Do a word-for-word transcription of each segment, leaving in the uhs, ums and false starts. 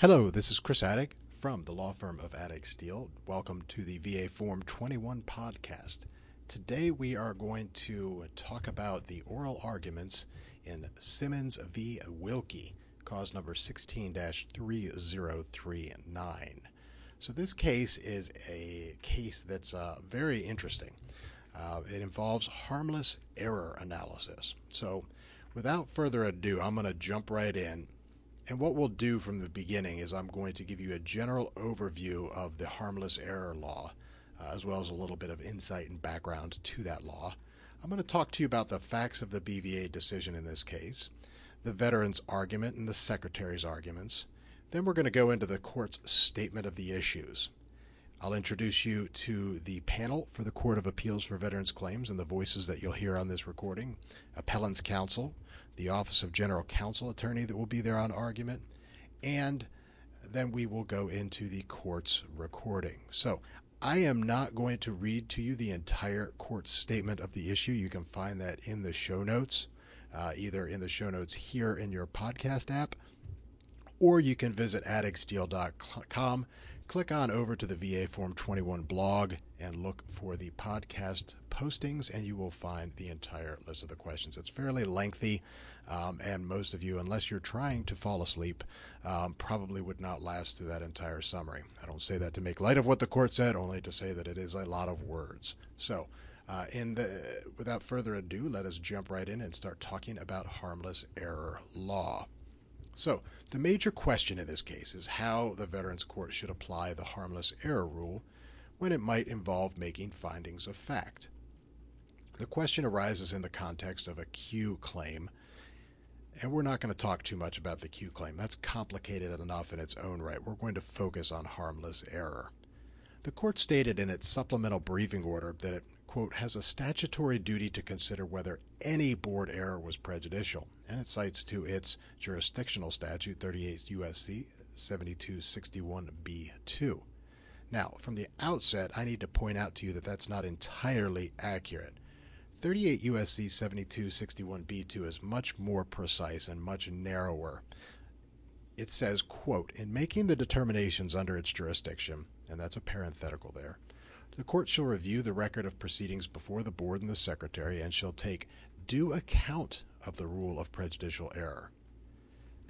Hello, this is Chris Attig from the law firm of Attig Steele. Welcome to the V A Form twenty-one podcast. Today we are going to talk about the oral arguments in Simmons v. Wilkie, cause number sixteen dash three zero three nine. So this case is a case that's uh, very interesting. Uh, it involves harmless error analysis. So without further ado, I'm going to jump right in. And what we'll do from the beginning is I'm going to give you a general overview of the harmless error law, uh, as well as a little bit of insight and background to that law. I'm going to talk to you about the facts of the B V A decision in this case, the veteran's argument and the secretary's arguments. Then we're going to go into the court's statement of the issues. I'll introduce you to the panel for the Court of Appeals for Veterans Claims and the voices that you'll hear on this recording, Appellant's Counsel, the Office of General Counsel Attorney that will be there on argument, and then we will go into the court's recording. So I am not going to read to you the entire court's statement of the issue. You can find that in the show notes, uh, either in the show notes here in your podcast app, or you can visit attig steele dot com. Click on over to the V A Form twenty-one blog and look for the podcast postings, and you will find the entire list of the questions. It's fairly lengthy, um, and most of you, unless you're trying to fall asleep, um, probably would not last through that entire summary. I don't say that to make light of what the court said, only to say that it is a lot of words. So uh, in the, without further ado, let us jump right in and start talking about harmless error law. So the major question in this case is how the Veterans Court should apply the harmless error rule when it might involve making findings of fact. The question arises in the context of a Q claim, and we're not going to talk too much about the Q claim. That's complicated enough in its own right. We're going to focus on harmless error. The court stated in its supplemental briefing order that it, quote, has a statutory duty to consider whether any board error was prejudicial, and it cites to its jurisdictional statute thirty-eight U S C seventy-two sixty-one B two. Now, from the outset, I need to point out to you that that's not entirely accurate. thirty-eight U S C seventy-two sixty-one B two is much more precise and much narrower. It says, quote, in making the determinations under its jurisdiction, and that's a parenthetical there, the court shall review the record of proceedings before the board and the secretary and shall take due account of the rule of prejudicial error.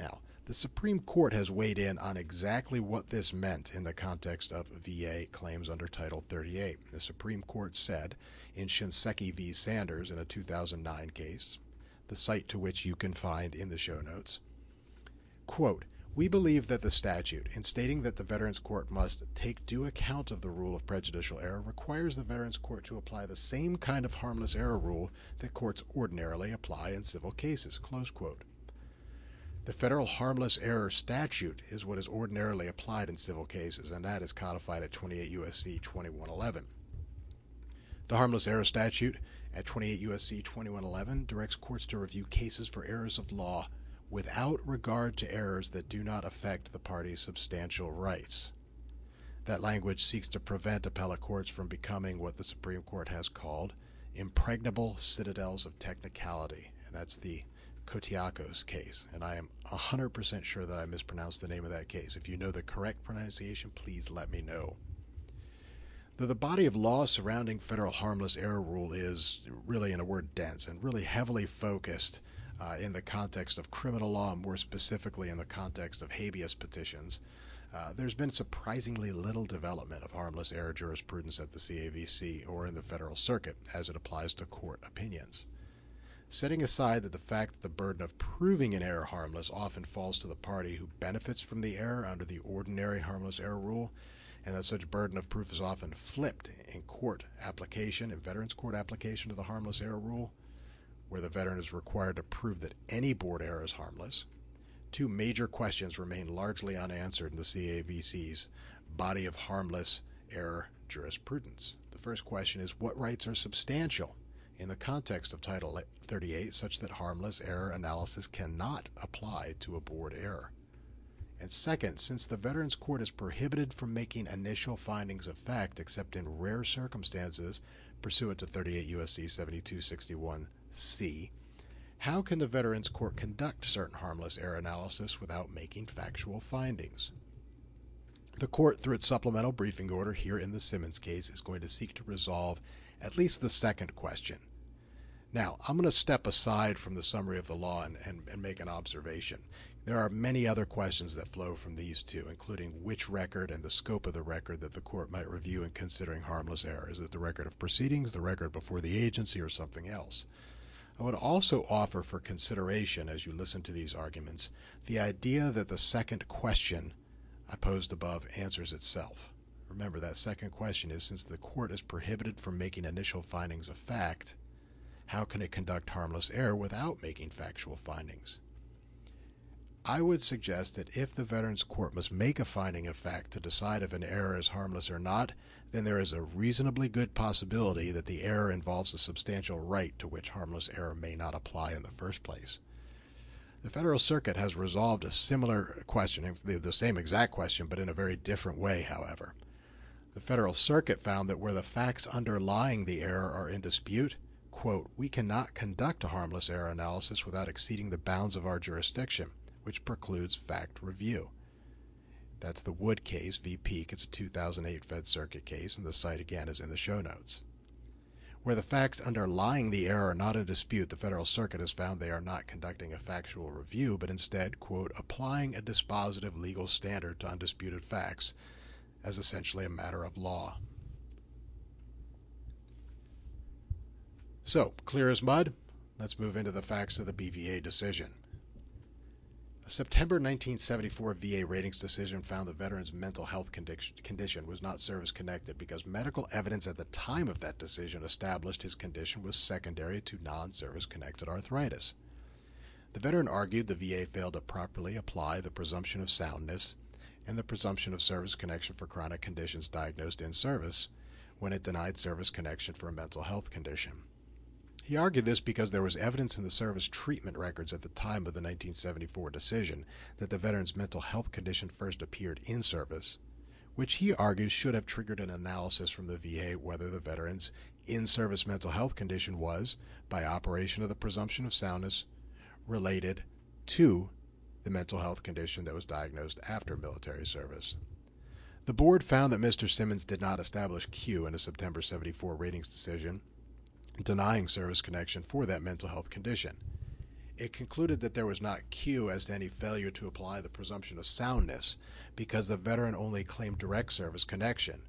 Now, the Supreme Court has weighed in on exactly what this meant in the context of V A claims under Title thirty-eight. The Supreme Court said in Shinseki v. Sanders in a two thousand nine case, the cite to which you can find in the show notes, quote, we believe that the statute, in stating that the Veterans Court must take due account of the rule of prejudicial error, requires the Veterans Court to apply the same kind of harmless error rule that courts ordinarily apply in civil cases, close quote. The federal harmless error statute is what is ordinarily applied in civil cases, and that is codified at twenty-eight U S C twenty-one eleven. The harmless error statute at twenty-eight U S C twenty-one eleven directs courts to review cases for errors of law without regard to errors that do not affect the party's substantial rights. That language seeks to prevent appellate courts from becoming what the Supreme Court has called impregnable citadels of technicality, and that's the Kotteakos case, and I am one hundred percent sure that I mispronounced the name of that case. If you know the correct pronunciation, please let me know. Though the body of law surrounding federal harmless error rule is really, in a word, dense and really heavily focused Uh, in the context of criminal law, and more specifically in the context of habeas petitions, uh, there's been surprisingly little development of harmless error jurisprudence at the C A V C or in the federal circuit as it applies to court opinions. Setting aside that the fact that the burden of proving an error harmless often falls to the party who benefits from the error under the ordinary harmless error rule, and that such burden of proof is often flipped in court application, in Veterans Court application to the harmless error rule, where the veteran is required to prove that any board error is harmless, two major questions remain largely unanswered in the C A V C's body of harmless error jurisprudence. The first question is, what rights are substantial in the context of Title thirty-eight such that harmless error analysis cannot apply to a board error? And second, since the Veterans Court is prohibited from making initial findings of fact except in rare circumstances pursuant to thirty-eight U S C seventy-two sixty-one C, how can the Veterans Court conduct certain harmless error analysis without making factual findings? The court, through its supplemental briefing order here in the Simmons case, is going to seek to resolve at least the second question. Now, I'm going to step aside from the summary of the law and, and, and make an observation. There are many other questions that flow from these two, including which record and the scope of the record that the court might review in considering harmless error. Is it the record of proceedings, the record before the agency, or something else? I would also offer for consideration, as you listen to these arguments, the idea that the second question I posed above answers itself. Remember, that second question is, since the court is prohibited from making initial findings of fact, how can it conduct harmless error without making factual findings? I would suggest that if the Veterans Court must make a finding of fact to decide if an error is harmless or not, then there is a reasonably good possibility that the error involves a substantial right to which harmless error may not apply in the first place. The Federal Circuit has resolved a similar question, the same exact question, but in a very different way, however. The Federal Circuit found that where the facts underlying the error are in dispute, quote, we cannot conduct a harmless error analysis without exceeding the bounds of our jurisdiction, which precludes fact review. That's the Wood case v. Peake. It's a two thousand eight Fed Circuit case, and the site again is in the show notes. Where the facts underlying the error are not in dispute, the Federal Circuit has found they are not conducting a factual review, but instead, quote, applying a dispositive legal standard to undisputed facts as essentially a matter of law. So, clear as mud, let's move into the facts of the B V A decision. A September nineteen seventy-four V A ratings decision found the veteran's mental health condition was not service-connected because medical evidence at the time of that decision established his condition was secondary to non-service-connected arthritis. The veteran argued the V A failed to properly apply the presumption of soundness and the presumption of service connection for chronic conditions diagnosed in service when it denied service connection for a mental health condition. He argued this because there was evidence in the service treatment records at the time of the nineteen seventy-four decision that the veteran's mental health condition first appeared in service, which he argues should have triggered an analysis from the V A whether the veteran's in-service mental health condition was, by operation of the presumption of soundness, related to the mental health condition that was diagnosed after military service. The board found that Mister Simmons did not establish Q in a September seventy-four ratings decision, denying service connection for that mental health condition. It concluded that there was not Q as to any failure to apply the presumption of soundness because the veteran only claimed direct service connection.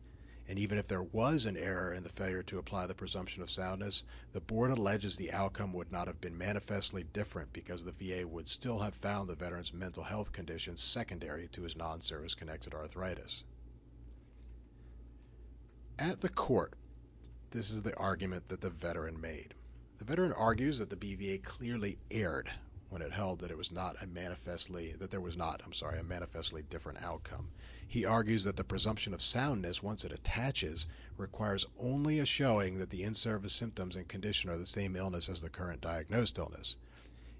And even if there was an error in the failure to apply the presumption of soundness, the board alleges the outcome would not have been manifestly different because the V A would still have found the veteran's mental health condition secondary to his non-service connected arthritis. At the court, this is the argument that the veteran made. The veteran argues that the B V A clearly erred when it held that it was not a manifestly that there was not, I'm sorry, a manifestly different outcome. He argues that the presumption of soundness, once it attaches, requires only a showing that the in-service symptoms and condition are the same illness as the current diagnosed illness.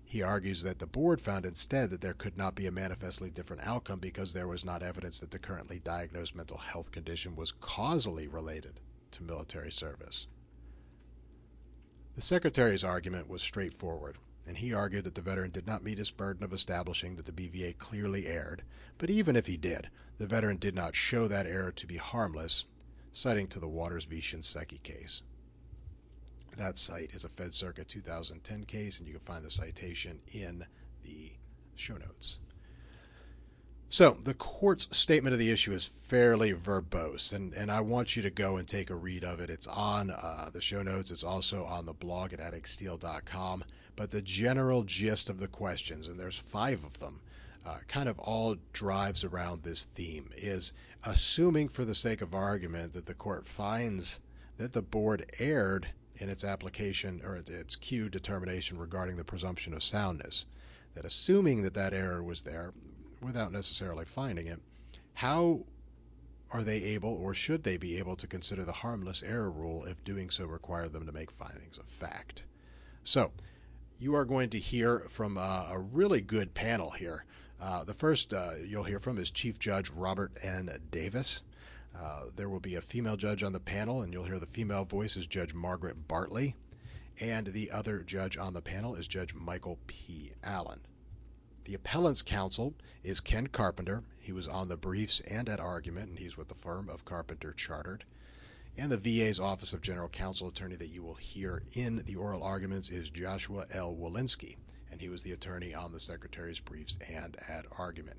He argues that the board found instead that there could not be a manifestly different outcome because there was not evidence that the currently diagnosed mental health condition was causally related to military service. The Secretary's argument was straightforward, and he argued that the veteran did not meet his burden of establishing that the B V A clearly erred, but even if he did, the veteran did not show that error to be harmless, citing to the Waters v. Shinseki case. That site is a Fed Circuit two thousand ten case, and you can find the citation in the show notes. So, the court's statement of the issue is fairly verbose, and, and I want you to go and take a read of it. It's on uh, the show notes. It's also on the blog at attig steele dot com. But the general gist of the questions, and there's five of them, uh, kind of all drives around this theme, is assuming for the sake of argument that the court finds that the board erred in its application or its Q determination regarding the presumption of soundness, that assuming that that error was there, without necessarily finding it, how are they able or should they be able to consider the harmless error rule if doing so required them to make findings of fact? So you are going to hear from uh, a really good panel here. Uh, the first uh, you'll hear from is Chief Judge Robert N. Davis. Uh, there will be a female judge on the panel, and you'll hear the female voice is Judge Margaret Bartley, and the other judge on the panel is Judge Michael P. Allen. The appellant's counsel is Ken Carpenter. He was on the briefs and at argument, and he's with the firm of Carpenter Chartered. And the V A's Office of General Counsel attorney that you will hear in the oral arguments is Joshua L. Wolinski, and he was the attorney on the Secretary's briefs and at argument.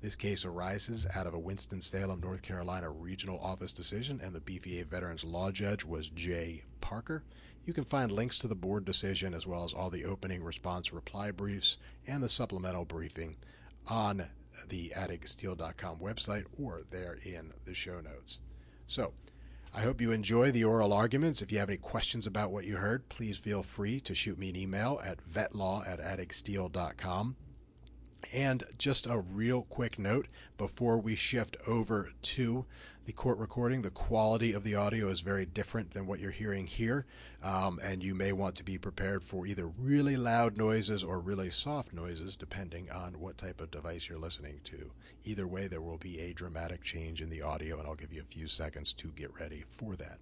This case arises out of a Winston-Salem, North Carolina regional office decision, and the B V A Veterans Law Judge was Jay Parker. You can find links to the board decision as well as all the opening response reply briefs and the supplemental briefing on the Attig Steele dot com website or there in the show notes. So, I hope you enjoy the oral arguments. If you have any questions about what you heard, please feel free to shoot me an email at vetlaw at attig steele dot com. And just a real quick note before we shift over to the court recording, the quality of the audio is very different than what you're hearing here, um, and you may want to be prepared for either really loud noises or really soft noises, depending on what type of device you're listening to. Either way, there will be a dramatic change in the audio, and I'll give you a few seconds to get ready for that.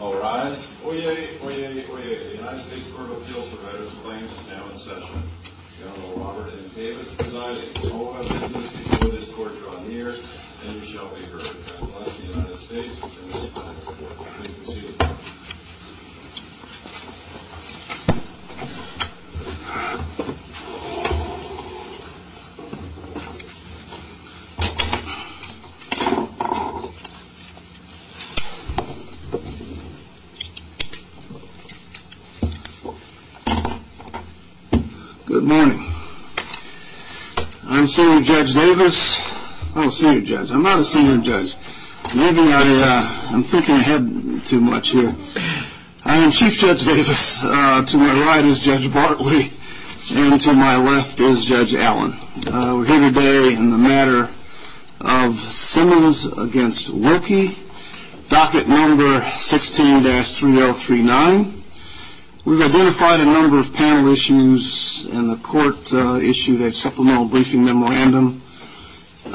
All rise. Oyez, oyez, oyez. The United States Court of Appeals for Veterans Claims is now in session. The Honorable Robert N. Davis presiding. All business before this court draw near, and you shall be heard. God bless the United States and this court. Please be seated. Good morning. I'm Senior Judge Davis. Oh, Senior Judge. I'm not a Senior Judge. Maybe I, uh, I'm thinking ahead too much here. I am Chief Judge Davis. Uh, to my right is Judge Bartley, and to my left is Judge Allen. Uh, we're here today in the matter of Simmons against Wilkie, docket number sixteen dash three oh three nine. We've identified a number of panel issues, and the court uh, issued a supplemental briefing memorandum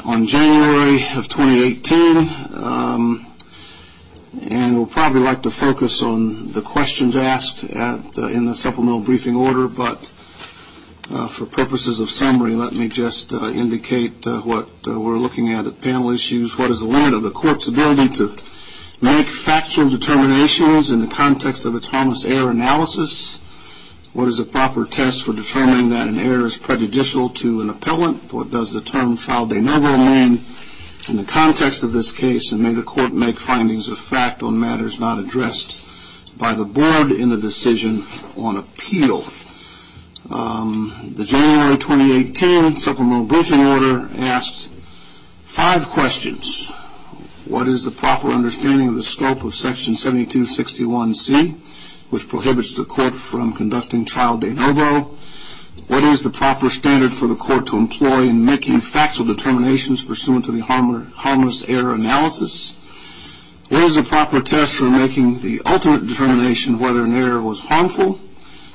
on January of twenty eighteen, um, and we'll probably like to focus on the questions asked at, uh, in the supplemental briefing order, but uh, for purposes of summary, let me just uh, indicate uh, what uh, we're looking at at panel issues. What is the limit of the court's ability to make factual determinations in the context of its harmless error analysis? What is the proper test for determining that an error is prejudicial to an appellant? What does the term trial de novo mean in the context of this case? And may the court make findings of fact on matters not addressed by the board in the decision on appeal. Um, the January twenty eighteen supplemental briefing order asked five questions. What is the proper understanding of the scope of Section seventy-two sixty-one C, which prohibits the court from conducting trial de novo? What is the proper standard for the court to employ in making factual determinations pursuant to the harmless error analysis? What is the proper test for making the ultimate determination whether an error was harmful?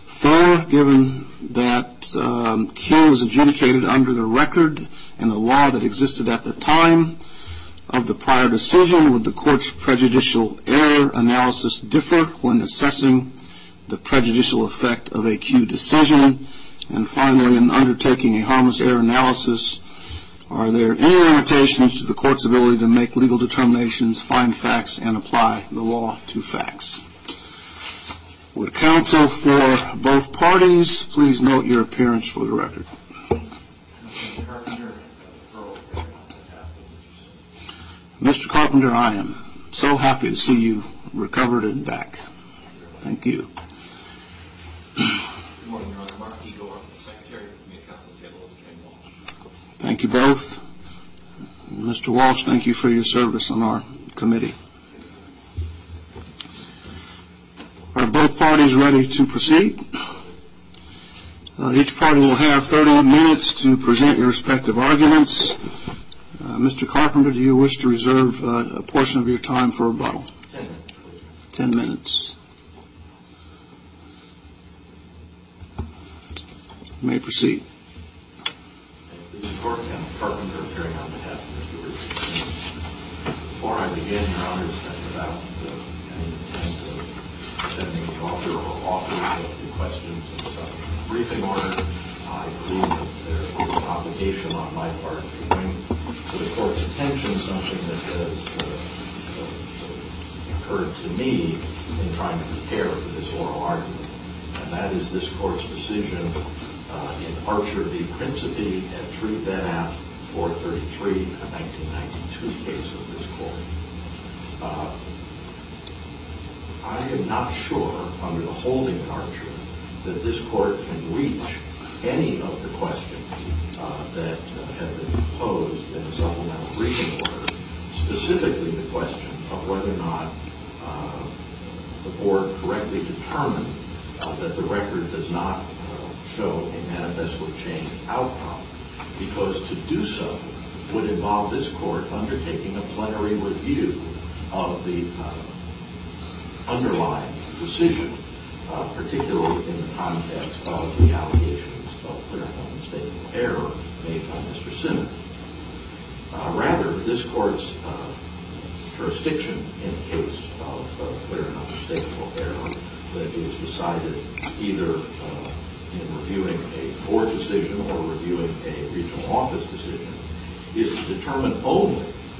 Four, given that um, Q was adjudicated under the record and the law that existed at the time of the prior decision, would the court's prejudicial error analysis differ when assessing the prejudicial effect of a Q decision? And finally, in undertaking a harmless error analysis, are there any limitations to the court's ability to make legal determinations, find facts, and apply the law to facts? Would counsel for both parties please note your appearance for the record? Mister Carpenter, I am so happy to see you recovered and back. Thank you. Good morning, Your Honor. Mark E. Gore, the Secretary. With me at Council's table is Jane Walsh. Thank you both. Mister Walsh, thank you for your service on our committee. Are both parties ready to proceed? Uh, each party will have thirty minutes to present your respective arguments. Uh, Mister Carpenter, do you wish to reserve uh, a portion of your time for rebuttal? Ten minutes. Ten minutes. You may proceed. Mister Carpenter, appearing on behalf of Mister Richard Simmons. Before I begin, Your Honors, I without any intent of in question to the subject briefing order. I believe that there is an obligation on my part to bring to the court's attention something that has uh, occurred to me in trying to prepare for this oral argument, and that is this court's decision uh, in Archer v. Principe at three F four thirty-three, a nineteen ninety-two case of this court. Uh, I am not sure, under the holding in Archer, that this court can reach any of the questions uh, that uh, have been posed in the supplemental briefing order, specifically the question of whether or not uh, the board correctly determined uh, that the record does not uh, show a manifestly changed outcome, because to do so would involve this court undertaking a plenary review of the uh, underlying decision, uh, particularly in the context of the allegations of clear and unmistakable error made by Mister Simmons. Uh, rather, this court's uh, jurisdiction in the case of uh, clear and unmistakable error that is decided either uh, in reviewing a board decision or reviewing a regional office decision is to determine only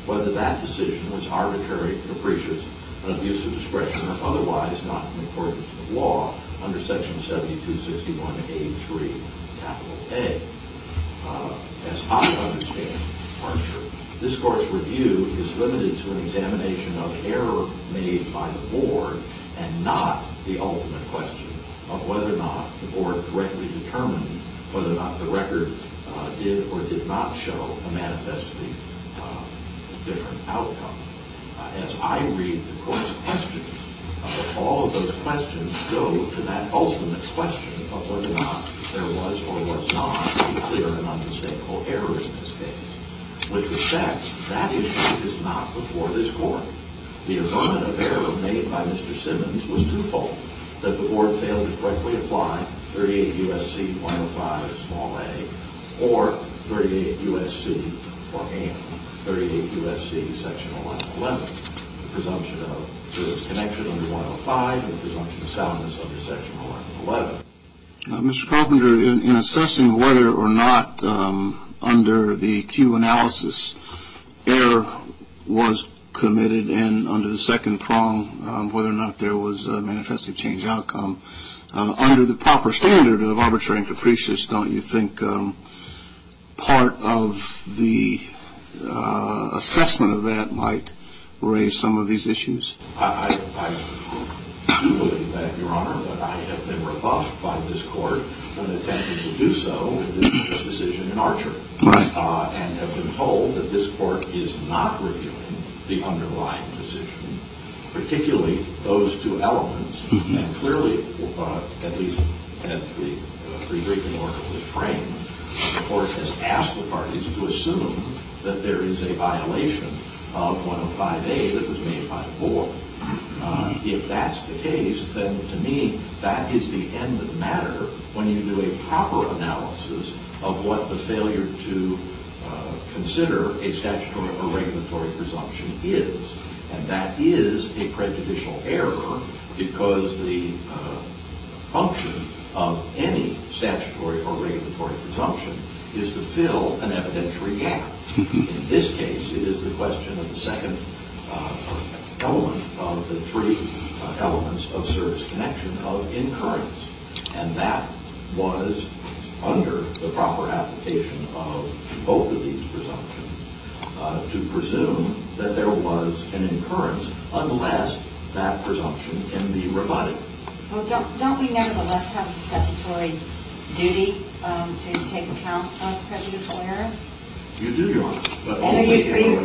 whether that decision was arbitrary, capricious, an abuse of discretion, or otherwise not in accordance with law under Section seventy-two sixty-one A three, capital A. Uh, as I understand, Archer, this court's review is limited to an examination of error made by the board and not the ultimate question of whether or not the board correctly determined whether or not the record uh, did or did not show a manifestly uh, different outcome. Uh, as I read the court's questions, uh, all of those questions go to that ultimate question of whether or not there was or was not a clear and unmistakable error in this case. With respect, that issue is not before this court. The averment of error made by Mister Simmons was twofold: that the board failed to correctly apply thirty-eight U S C one oh five, small a, or thirty-eight U S C, or and, thirty-eight U S C, section eleven eleven, the presumption of service connection under one oh five, and the presumption of soundness under section eleven eleven. Uh, Mister Carpenter, in, in assessing whether or not um, under the Q analysis error was committed, and under the second prong, um, whether or not there was a manifestly changed outcome, uh, under the proper standard of arbitrary and capricious, don't you think um, part of the uh, assessment of that might raise some of these issues? I, I, I do believe that, Your Honor, but I have been rebuffed by this court when attempting to do so with this decision in Archer, right. uh, and have been told that this court is not reviewing the underlying decision, particularly those two elements, mm-hmm. and clearly, uh, at least as the pre-briefing uh, order was framed, the court has asked the parties to assume that there is a violation of one oh five A that was made by the board. Uh, if that's the case, then to me, that is the end of the matter when you do a proper analysis of what the failure to Uh, consider a statutory or regulatory presumption is, and that is a prejudicial error, because the uh, function of any statutory or regulatory presumption is to fill an evidentiary gap. In this case, it is the question of the second uh, element of the three uh, elements of service connection of incurrence, and that was under the proper application of both of these presumptions, uh, to presume that there was an incurrence unless that presumption can be rebutted. Well, don't, don't we nevertheless have the statutory duty um, to take account of prejudicial error? You do, Your Honor. But and are you, are, you,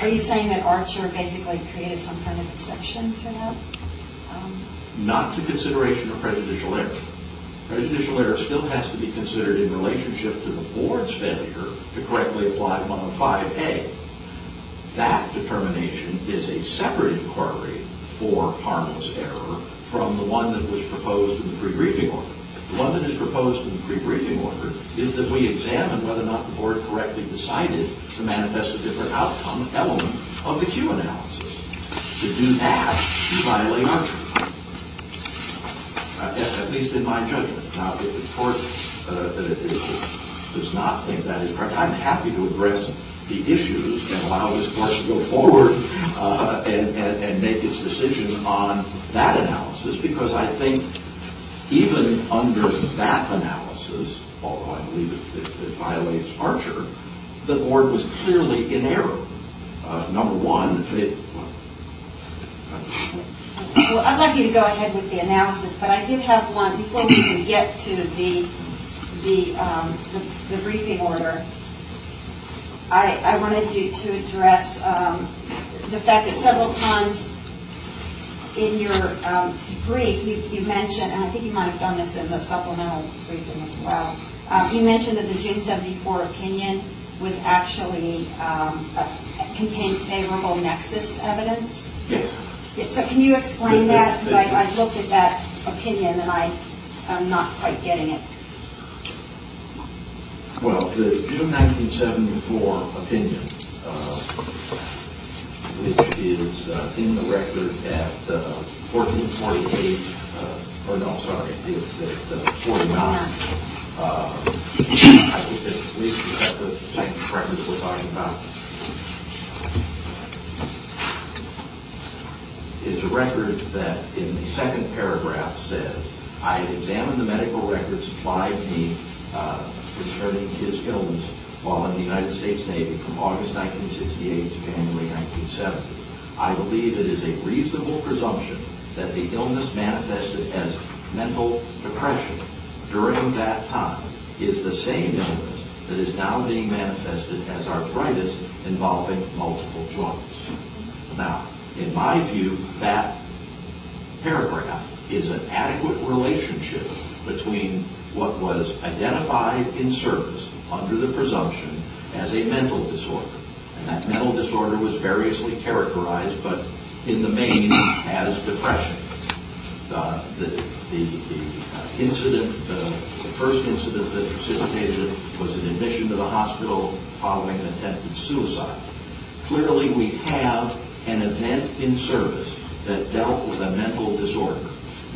are you saying that Archer basically created some kind of exception to that? Um, Not to consideration of prejudicial error. Prejudicial error still has to be considered in relationship to the board's failure to correctly apply one oh five A. That determination is a separate inquiry for harmless error from the one that was proposed in the pre-briefing order. The one that is proposed in the pre-briefing order is that we examine whether or not the board correctly decided to manifest a different outcome element of the Q analysis. To do that, you violate Archer. uh, at least in my judgment. Now, if the court uh, does not think that is correct, I'm happy to address the issues and allow this court to go forward uh, and, and, and make its decision on that analysis, because I think even under that analysis, although I believe it, it, it violates Archer, the board was clearly in error. Uh, number one, it... Well, well, I'd like you to go ahead with the analysis, but I did have one, before we can get to the the, um, the, the briefing order, I, I wanted you to address um, the fact that several times in your um, brief, you, you mentioned, and I think you might have done this in the supplemental briefing as well, um, you mentioned that the June seventy-four opinion was actually um, uh, contained favorable nexus evidence. Yeah. So can you explain that? Because I, I looked at that opinion and I, I'm not quite getting it. Well, the June nineteen seventy-four opinion, uh, which is uh, in the record at uh, fourteen forty-eight, uh, or no, sorry, it's at uh, forty-nine. Uh, I think that at least is that the same record that we're talking about. It's a record that in the second paragraph says, I had examined the medical records supplied me uh, concerning his illness while in the United States Navy from August nineteen sixty-eight to January nineteen seventy. I believe it is a reasonable presumption that the illness manifested as mental depression during that time is the same illness that is now being manifested as arthritis involving multiple joints. Now, in my view, that paragraph is an adequate relationship between what was identified in service under the presumption as a mental disorder. And that mental disorder was variously characterized, but in the main as depression. Uh, the the, the uh, incident, uh, the first incident that precipitated was an admission to the hospital following an attempted suicide. Clearly we have an event in service that dealt with a mental disorder.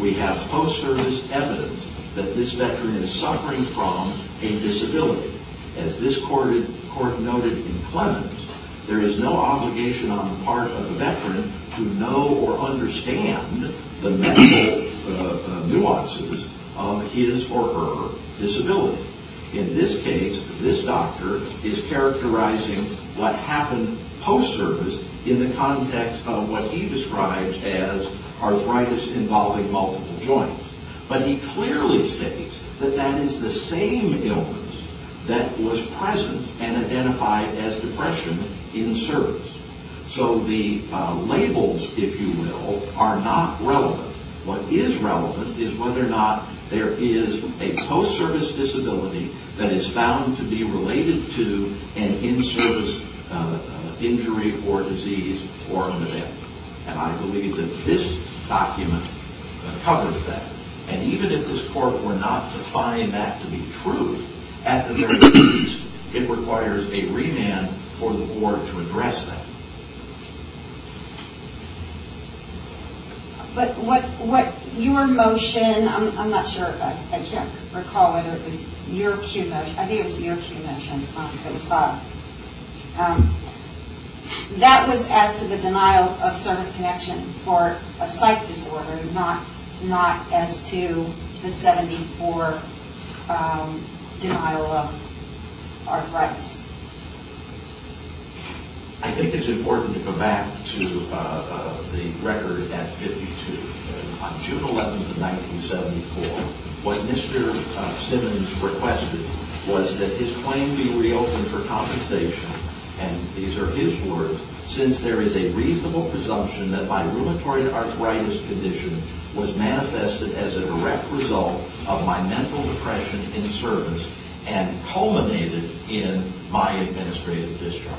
We have post-service evidence that this veteran is suffering from a disability. As this court, court noted in Clements, there is no obligation on the part of the veteran to know or understand the mental uh, uh, nuances of his or her disability. In this case, this doctor is characterizing what happened post-service in the context of what he describes as arthritis involving multiple joints. But he clearly states that that is the same illness that was present and identified as depression in service. So the uh, labels, if you will, are not relevant. What is relevant is whether or not there is a post-service disability that is found to be related to an in-service uh, uh, injury or disease or an event. And I believe that this document uh, covers that. And even if this court were not to find that to be true, at the very least, it requires a remand for the board to address that. But what what your motion, I'm, I'm not sure, I, I can't recall whether it was your Q motion, I think it was your Q motion, um, it was filed. Um, that was as to the denial of service connection for a psych disorder, not, not as to the seventy-four um, denial of arthritis. I think it's important to go back to uh, uh, the record at fifty-two. Uh, on June eleventh of nineteen seventy-four, what Mister Uh, Simmons requested was that his claim be reopened for compensation, and these are his words, since there is a reasonable presumption that my rheumatoid arthritis condition was manifested as a direct result of my mental depression in service and culminated in my administrative discharge.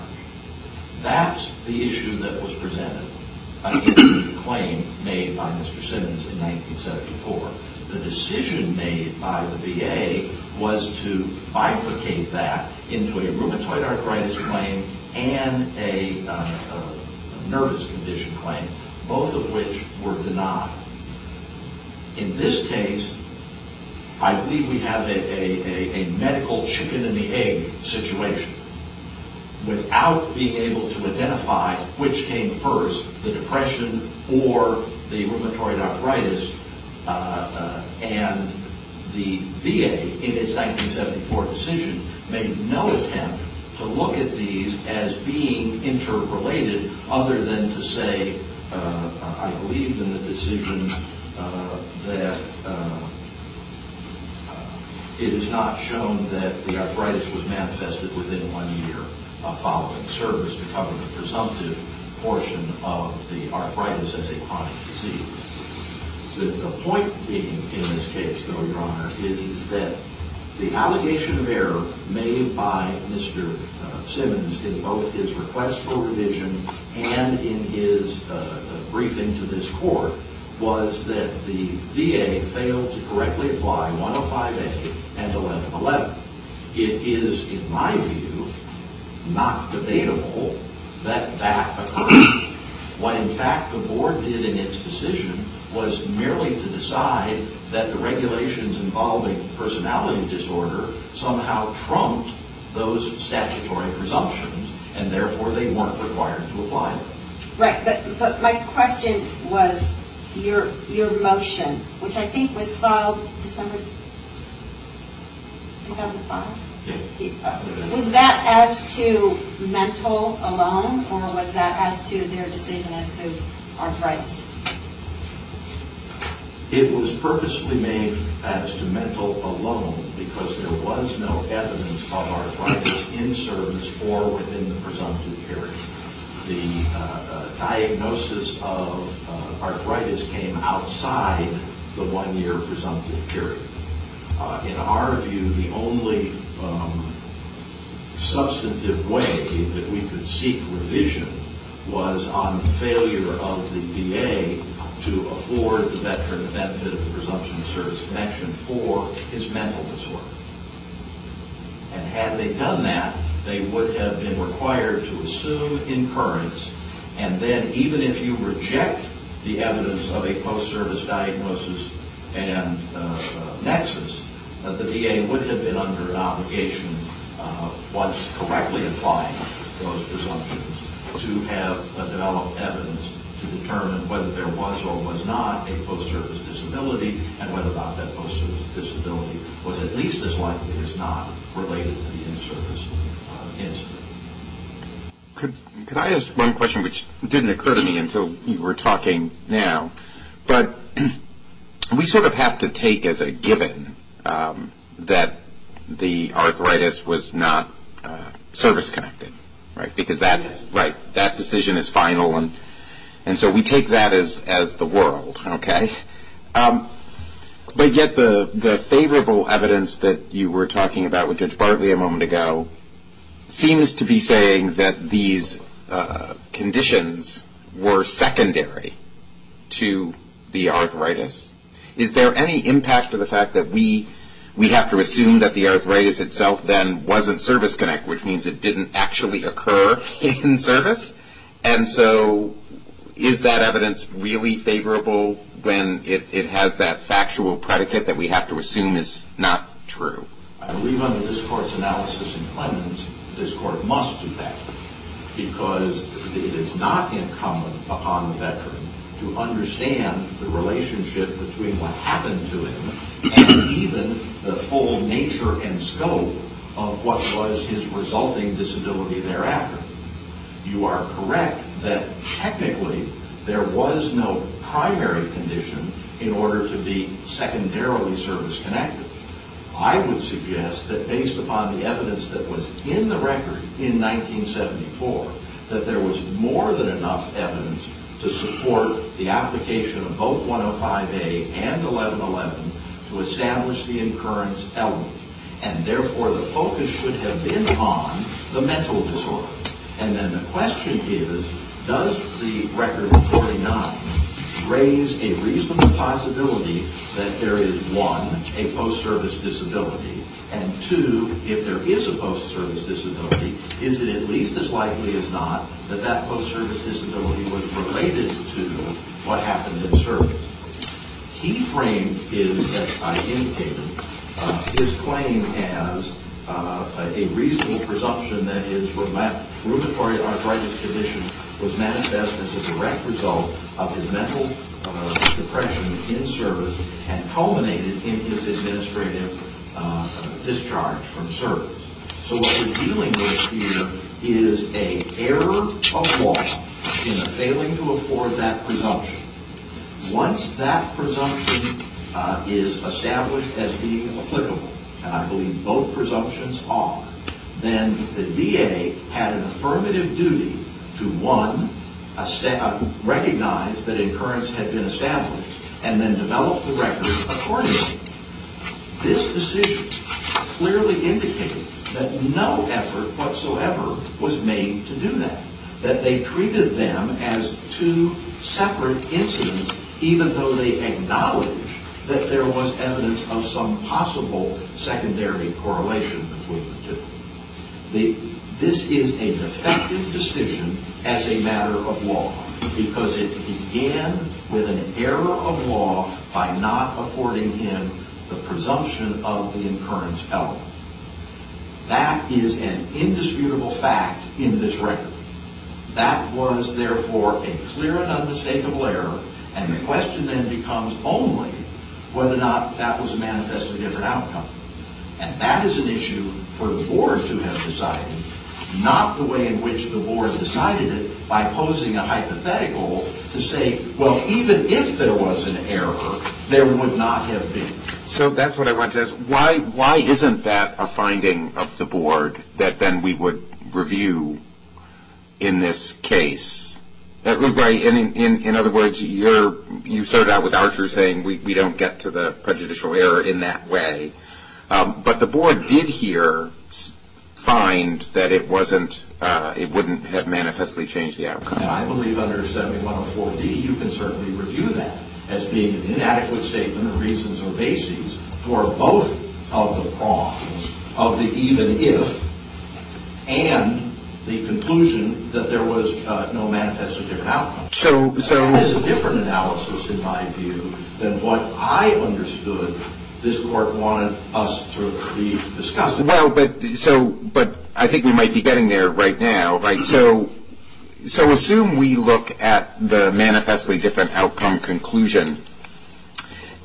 That's the issue that was presented against the claim made by Mister Simmons in nineteen seventy-four. The decision made by the V A was to bifurcate that into a rheumatoid arthritis claim and a, uh, a nervous condition claim, both of which were denied. In this case, I believe we have a, a, a, a medical chicken and the egg situation. Without being able to identify which came first, the depression or the rheumatoid arthritis, uh, uh, and the V A, in its nineteen seventy-four decision, made no attempt to look at these as being interrelated other than to say, uh, I believe in the decision uh, that uh, it is not shown that the arthritis was manifested within one year of following service to cover the presumptive portion of the arthritis as a chronic disease. The, the point being in this case, though, Your Honor, is, is that the allegation of error made by Mister Uh, Simmons in both his request for revision and in his uh, briefing to this court was that the V A failed to correctly apply one oh five A and eleven eleven. It is, in my view, not debatable that that occurred. What, in fact, the board did in its decision was merely to decide that the regulations involving personality disorder somehow trumped those statutory presumptions, and therefore they weren't required to apply them. Right, but, but my question was your your motion, which I think was filed December two thousand five? Yeah. Was that as to mental alone, or was that as to their decision as to arthritis? It was purposely made as to mental alone because there was no evidence of arthritis in service or within the presumptive period. The uh, uh, diagnosis of uh, arthritis came outside the one-year presumptive period. Uh, in our view, the only um, substantive way that we could seek revision was on the failure of the V A to afford the veteran the benefit of the presumption of service connection for his mental disorder. And had they done that, they would have been required to assume incurrence, and then even if you reject the evidence of a post-service diagnosis and uh, uh, nexus, uh, the V A would have been under an obligation, uh, once correctly applying those presumptions, to have uh, developed evidence to determine whether there was or was not a post-service disability and whether or not that post-service disability was at least as likely as not related to the in-service uh, incident. Could, could I ask one question which didn't occur to me until you were talking now? But we sort of have to take as a given um, that the arthritis was not uh, service-connected, right? Because that, yes. Right, that decision is final and And so we take that as, as the world, okay? Um, but yet the the favorable evidence that you were talking about with Judge Bartley a moment ago seems to be saying that these uh, conditions were secondary to the arthritis. Is there any impact to the fact that we we have to assume that the arthritis itself then wasn't service connected, which means it didn't actually occur in service? And so is that evidence really favorable when it, it has that factual predicate that we have to assume is not true? I believe under this Court's analysis in Clements, this Court must do that because it is not incumbent upon the veteran to understand the relationship between what happened to him and even the full nature and scope of what was his resulting disability thereafter. You are correct that technically there was no primary condition in order to be secondarily service-connected. I would suggest that based upon the evidence that was in the record in nineteen seventy-four, that there was more than enough evidence to support the application of both one oh five A and eleven eleven to establish the incurrence element. And therefore, the focus should have been on the mental disorder. And then the question is, does the record of forty-nine raise a reasonable possibility that there is, one, a post-service disability, and two, if there is a post-service disability, is it at least as likely as not that that post-service disability was related to what happened in service? he framed his, as I indicated, uh, his claim as uh, a reasonable presumption that his rheumatoid arthritis condition was manifest as a direct result of his mental uh, depression in service and culminated in his administrative uh, discharge from service. So what we're dealing with here is a error of law in failing to afford that presumption. Once that presumption uh, is established as being applicable, and I believe both presumptions are, then the V A had an affirmative duty to, one, recognize that incurrence had been established and then develop the record accordingly. This decision clearly indicated that no effort whatsoever was made to do that, that they treated them as two separate incidents, even though they acknowledged that there was evidence of some possible secondary correlation between the two. The, this is a defective decision as a matter of law, because it began with an error of law by not affording him the presumption of the incurrence element. That is an indisputable fact in this record. That was, therefore, a clear and unmistakable error, and the question then becomes only whether or not that was a manifestly different outcome. And that is an issue for the board to have decided, not the way in which the board decided it by posing a hypothetical to say, well, even if there was an error, there would not have been. So that's what I want to ask. Why, why isn't that a finding of the board that then we would review in this case? That, right, in, in, in other words, you're, you started out with Archer saying we, we don't get to the prejudicial error in that way. Um, but the board did here find that it wasn't, uh, it wouldn't have manifestly changed the outcome. And I believe under seventy-one oh four D you can certainly review that as being an inadequate statement of reasons or bases for both of the prongs of the even if and the conclusion that there was uh, no manifestly different outcome. So, so that is a different analysis, in my view, than what I understood this court wanted us to be discussing. Well, but so, but I think we might be getting there right now, right? So, so assume we look at the manifestly different outcome conclusion,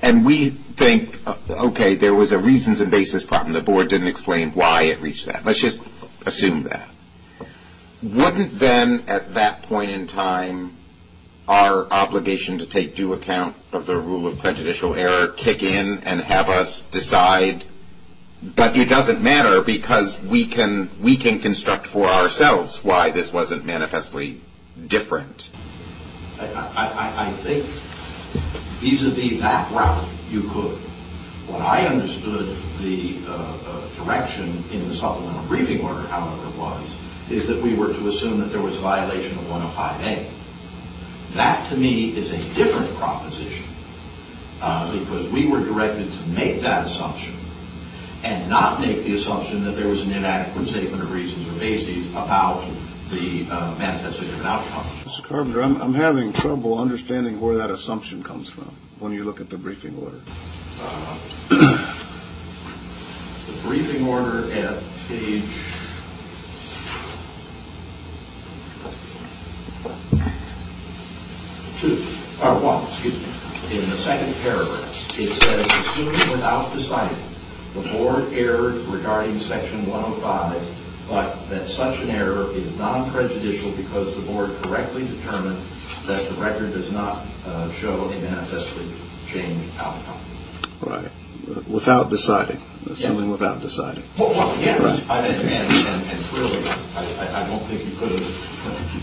and we think, uh, okay, there was a reasons and basis problem. The board didn't explain why it reached that. Let's just assume that. Wouldn't then, at that point in time, our obligation to take due account of the rule of prejudicial error kick in and have us decide, but it doesn't matter because we can we can construct for ourselves why this wasn't manifestly different? I, I, I think vis-a-vis that route, you could. What I understood the uh, uh, direction in the supplemental briefing order, however, was is that we were to assume that there was a violation of one oh five A. That, to me, is a different proposition uh, because we were directed to make that assumption and not make the assumption that there was an inadequate statement of reasons or bases about the uh, manifestly different outcome. Mister Carpenter, I'm, I'm having trouble understanding where that assumption comes from when you look at the briefing order. Uh, the briefing order at page... Two, or one, excuse me, in the second paragraph, it says, assuming without deciding, the board erred regarding section one oh five, but that such an error is non-prejudicial because the board correctly determined that the record does not uh, show a manifestly changed outcome. Right. Without deciding. Assuming yes. Without deciding. Well, well yes. Right. I mean, okay. and, and, and clearly, I, I don't think you could have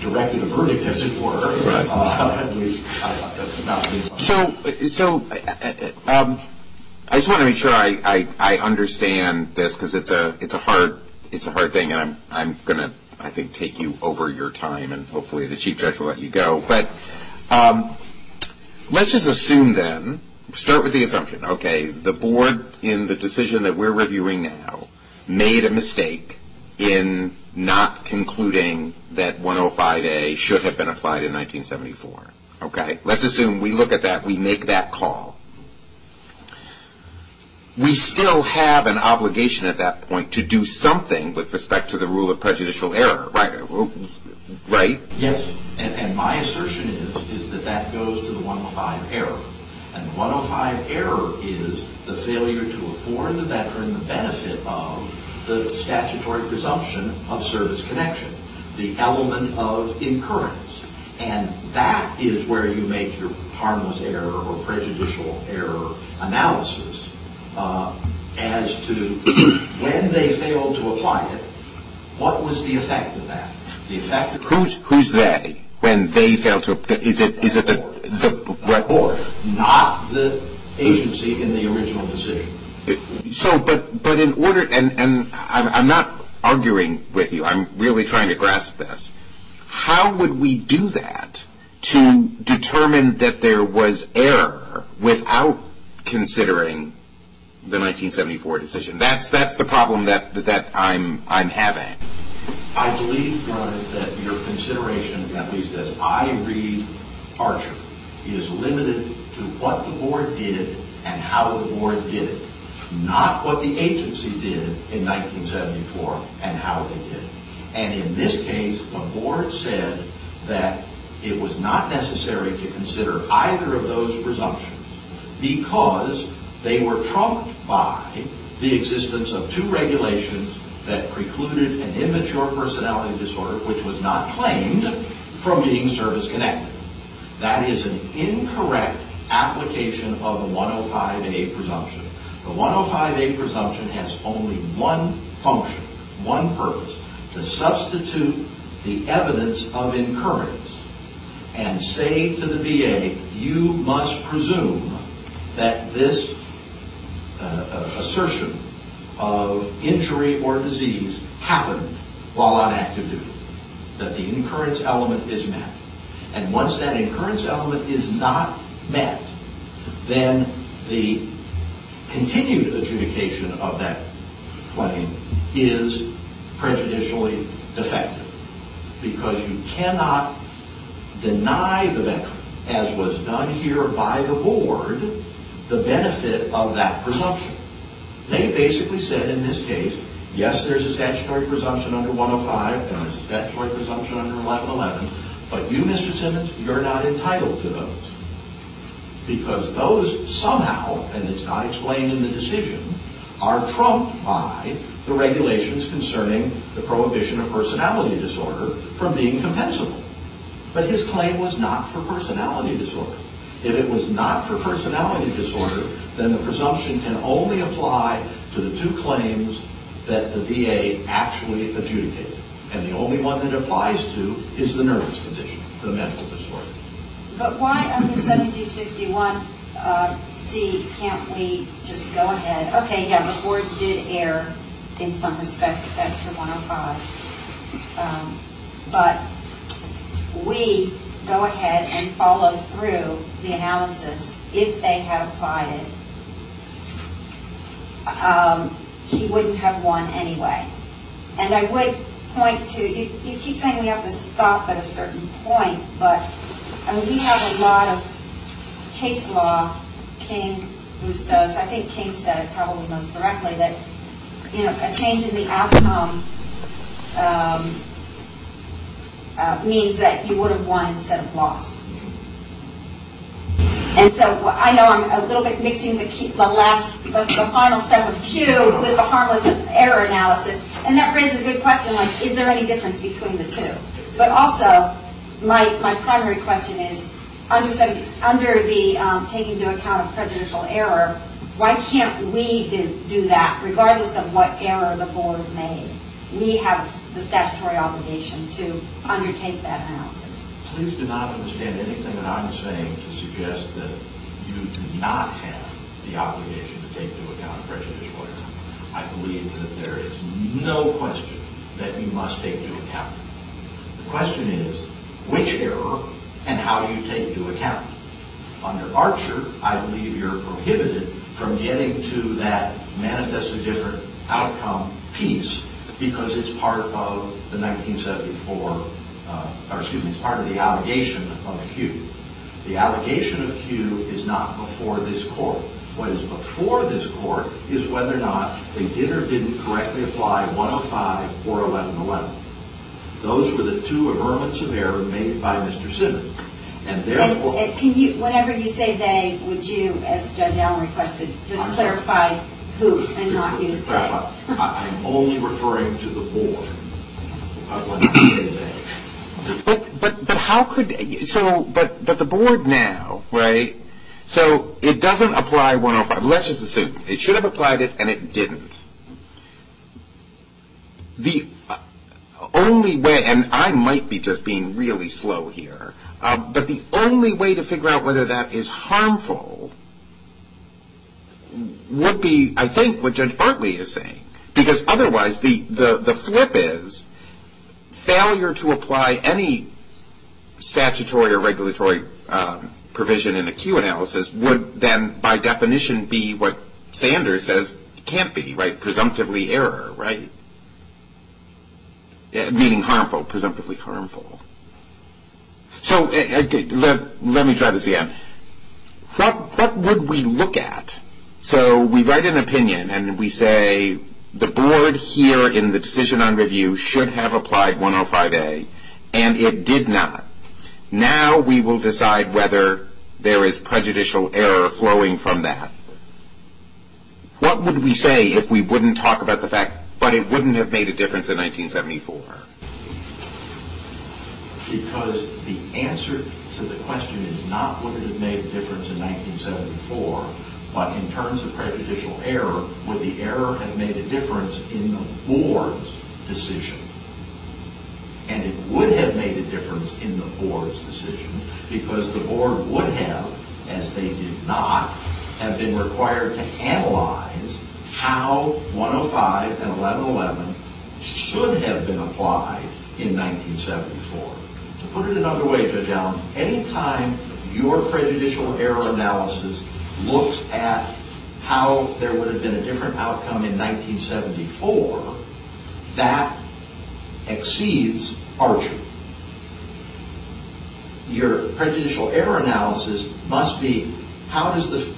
directed a verdict, as it were. Right. Uh, at least I, that's not. So, so um, I just want to make sure I, I, I understand this because it's a it's a hard it's a hard thing, and I'm I'm gonna I think take you over your time, and hopefully the chief judge will let you go. But um, let's just assume then. Start with the assumption. Okay, the board in the decision that we're reviewing now made a mistake in not concluding that one oh five A should have been applied in nineteen seventy-four. Okay? Let's assume we look at that, we make that call. we still have an obligation at that point to do something with respect to the rule of prejudicial error, right? Right? Yes, and, and my assertion is, is that that goes to the one oh five error. And the one oh five error is the failure to afford the veteran the benefit of the statutory presumption of service connection, the element of incurrence. And that is where you make your harmless error or prejudicial error analysis uh, as to when they failed to apply it, what was the effect of that? The effect of who's, who's they? When they failed to, is it, is it the, the, right? Board, not the agency in the original decision. So, but, but in order, and, and I'm, I'm not arguing with you, I'm really trying to grasp this. How would we do that to determine that there was error without considering the nineteen seventy-four decision? That's that's the problem that that I'm I'm having. I believe, Your Honor, that your consideration, at least as I read Archer, is limited to what the board did and how the board did it, not what the agency did in nineteen seventy-four and how they did it. And in this case, the board said that it was not necessary to consider either of those presumptions because they were trumped by the existence of two regulations that precluded an immature personality disorder which was not claimed from being service-connected. That is an incorrect application of the one oh five A presumption. The one oh five A presumption has only one function, one purpose, to substitute the evidence of incurrence and say to the V A, you must presume that this uh, assertion of injury or disease happened while on active duty, that the incurrence element is met. And once that incurrence element is not met, then the continued adjudication of that claim is prejudicially defective because you cannot deny the veteran, as was done here by the board, the benefit of that presumption. They basically said in this case, yes, there's a statutory presumption under one oh five and there's a statutory presumption under eleven eleven, but you, Mister Simmons, you're not entitled to those because those somehow, and it's not explained in the decision, are trumped by the regulations concerning the prohibition of personality disorder from being compensable. But his claim was not for personality disorder. If it was not for personality disorder, then the presumption can only apply to the two claims that the V A actually adjudicated. And the only one that applies to is the nervous condition, the mental disorder. But why under seventy-two sixty-one uh, C can't we just go ahead? Okay, yeah, the board did err in some respect as to one oh five. Um, but we go ahead and follow through the analysis if they had applied it. Um, he wouldn't have won anyway. And I would point to, you, you keep saying we have to stop at a certain point, but I mean, we have a lot of case law, King, Bustos, I think King said it probably most directly, that you know, a change in the outcome um, Uh, means that you would have won instead of lost. And so I know I'm a little bit mixing the, key, the last, the, the final step of Q with the harmless error analysis, and that raises a good question, like, is there any difference between the two? But also, my, my primary question is, under, some, under the um, taking into account of prejudicial error, why can't we do, do that, regardless of what error the board made? We have the statutory obligation to undertake that analysis. Please do not understand anything that I'm saying to suggest that you do not have the obligation to take into account prejudicial error. I believe that there is no question that you must take into account. The question is which error and how you take into account. Under Archer, I believe you're prohibited from getting to that manifestly different outcome piece because it's part of the nineteen seventy-four, uh, or excuse me, it's part of the allegation of Q. The allegation of Q is not before this court. What is before this court is whether or not they did or didn't correctly apply one oh five or eleven eleven. Those were the two averments of error made by Mister Simmons. And therefore... And, and can you, whenever you say they, would you, as Judge Allen requested, just I'm clarify sorry. who and to, not to use they? I, I'm only referring to the board. I want to say they. But, but, but how could... So, but, but the board now, right... So it doesn't apply one oh five. Let's just assume. It should have applied it, and it didn't. The only way, and I might be just being really slow here, uh, but the only way to figure out whether that is harmful would be, I think, what Judge Bartley is saying. Because otherwise, the, the, the flip is failure to apply any statutory or regulatory um, provision in a Q analysis would then, by definition, be what Sanders says can't be, right? Presumptively error, right? Yeah, meaning harmful, presumptively harmful. So okay, let, let me try this again. What, what would we look at? So we write an opinion and we say the board here in the decision on review should have applied one oh five A, and it did not. Now we will decide whether there is prejudicial error flowing from that. What would we say if we wouldn't talk about the fact, but it wouldn't have made a difference in nineteen seventy-four? Because the answer to the question is not would it have made a difference in nineteen seventy-four, but in terms of prejudicial error, would the error have made a difference in the board's decision? And it would have made a difference in the board's decision because the board would have, as they did not, have been required to analyze how one oh five and eleven eleven should have been applied in nineteen seventy-four. To put it another way, Judge Allen, any time your prejudicial error analysis looks at how there would have been a different outcome in nineteen seventy-four, that exceeds Archer. Your prejudicial error analysis must be, how does the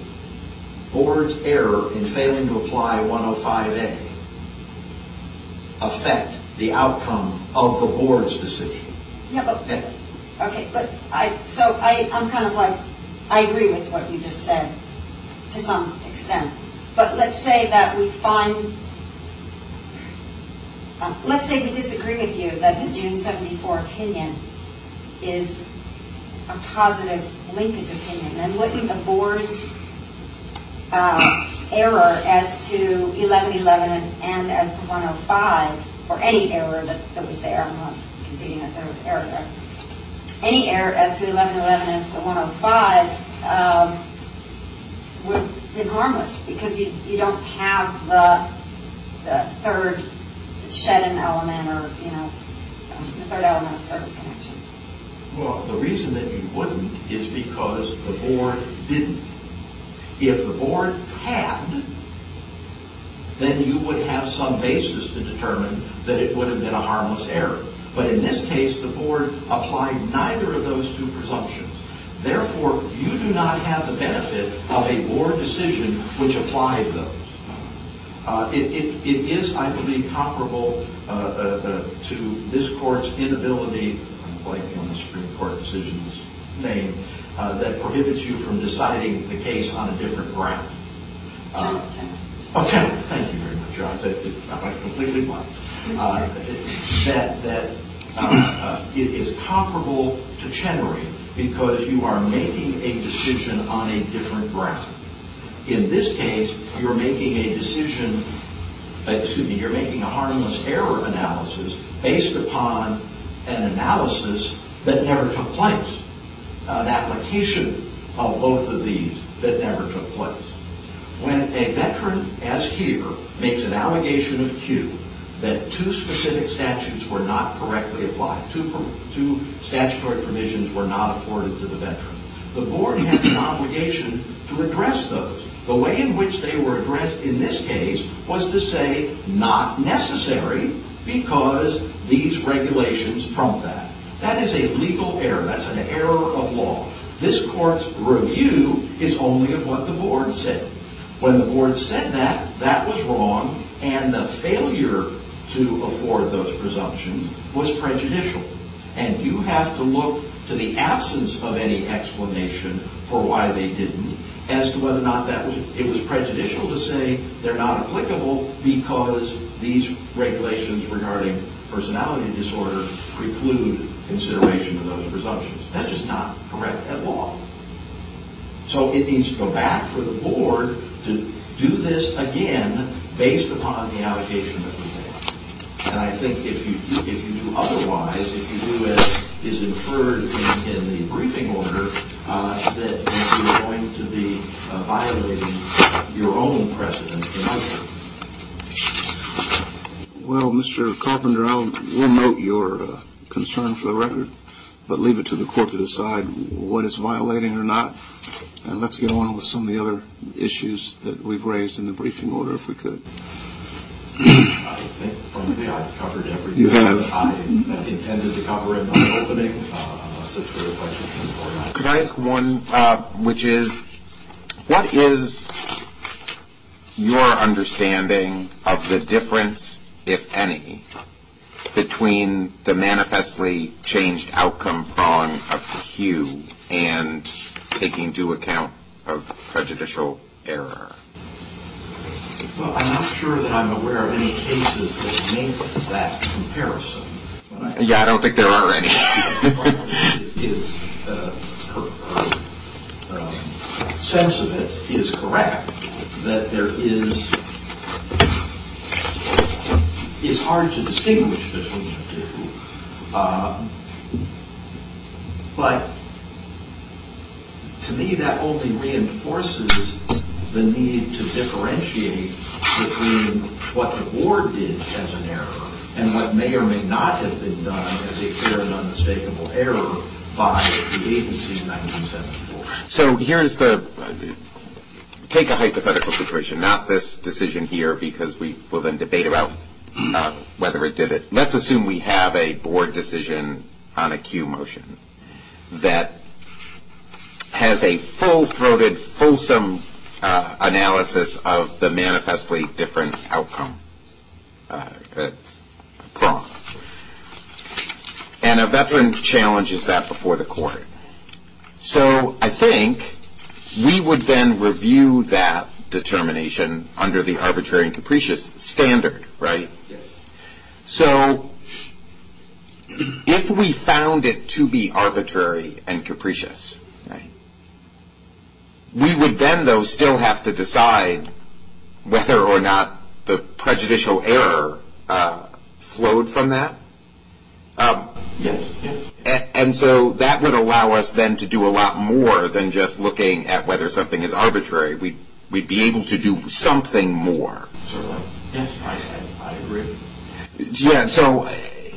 board's error in failing to apply one oh five A affect the outcome of the board's decision? Yeah, but, and, okay, but I, so I, I'm kind of like, I agree with what you just said to some extent, but let's say that we find Um, let's say we disagree with you that the June seventy-four opinion is a positive linkage opinion. Then wouldn't the board's uh, error as to eleven eleven and, and as to one oh five, or any error that, that was there, I'm not conceding that there was error there, any error as to eleven eleven and as to one oh five um, would have been harmless because you, you don't have the, the third shed an element or, you know, the third element of service connection? Well, the reason that you wouldn't is because the board didn't. If the board had, then you would have some basis to determine that it would have been a harmless error. But in this case, the board applied neither of those two presumptions. Therefore, you do not have the benefit of a board decision which applied those. Uh, it, it, it is, I believe, comparable uh, uh, uh, to this court's inability, I'm blanking on the Supreme Court decision's name, uh, that prohibits you from deciding the case on a different ground. Uh, oh, Chenery, thank you very much, John. I went completely blank. Uh, that that uh, uh, it is comparable to Chenery because you are making a decision on a different ground. In this case, you're making a decision, uh, excuse me, you're making a harmless error analysis based upon an analysis that never took place, an application of both of these that never took place. When a veteran, as here, makes an allegation of Q that two specific statutes were not correctly applied, two, two statutory provisions were not afforded to the veteran, the board has an obligation to address those. The way in which they were addressed in this case was to say not necessary because these regulations trump that. That is a legal error. That's an error of law. This court's review is only of what the board said. When the board said that, that was wrong, and the failure to afford those presumptions was prejudicial. And you have to look to the absence of any explanation for why they didn't as to whether or not that was, it was prejudicial to say they're not applicable because these regulations regarding personality disorder preclude consideration of those presumptions. That's just not correct at all. So it needs to go back for the board to do this again based upon the allegation that was made. And I think if you do, if you do otherwise, if you do as is inferred in, in the briefing order, uh, that you're going to be uh, violating your own precedent in other. Well, Mister Carpenter, I'll, we'll note your uh, concern for the record, but leave it to the court to decide what it's violating or not. And let's get on with some of the other issues that we've raised in the briefing order, if we could. I think, frankly, I've covered everything you have. That I intended to cover in my opening, uh, such for the question. Could I ask one, uh, which is, what is your understanding of the difference, if any, between the manifestly changed outcome prong of Hugh and taking due account of prejudicial error? Well, I'm not sure that I'm aware of any cases that make that comparison. I yeah, I don't think there are any. is, uh, her, her, um, sense of it is correct, that there is, it's hard to distinguish between the two, uh, but to me that only reinforces the need to differentiate between what the board did as an error and what may or may not have been done as a clear and unmistakable error by the agency in nineteen seventy-four. So here's the, take a hypothetical situation, not this decision here because we will then debate about uh, whether it did it. Let's assume we have a board decision on a Q motion that has a full-throated, fulsome Uh, analysis of the manifestly different outcome uh, uh, prong. And a veteran challenges that before the court. So I think we would then review that determination under the arbitrary and capricious standard, right? Yes. So if we found it to be arbitrary and capricious, we would then, though, still have to decide whether or not the prejudicial error uh, flowed from that. Um, yes. yes. A- and so that would allow us then to do a lot more than just looking at whether something is arbitrary. We'd, we'd be able to do something more. Certainly. Yes, I, I, I agree. Yeah, so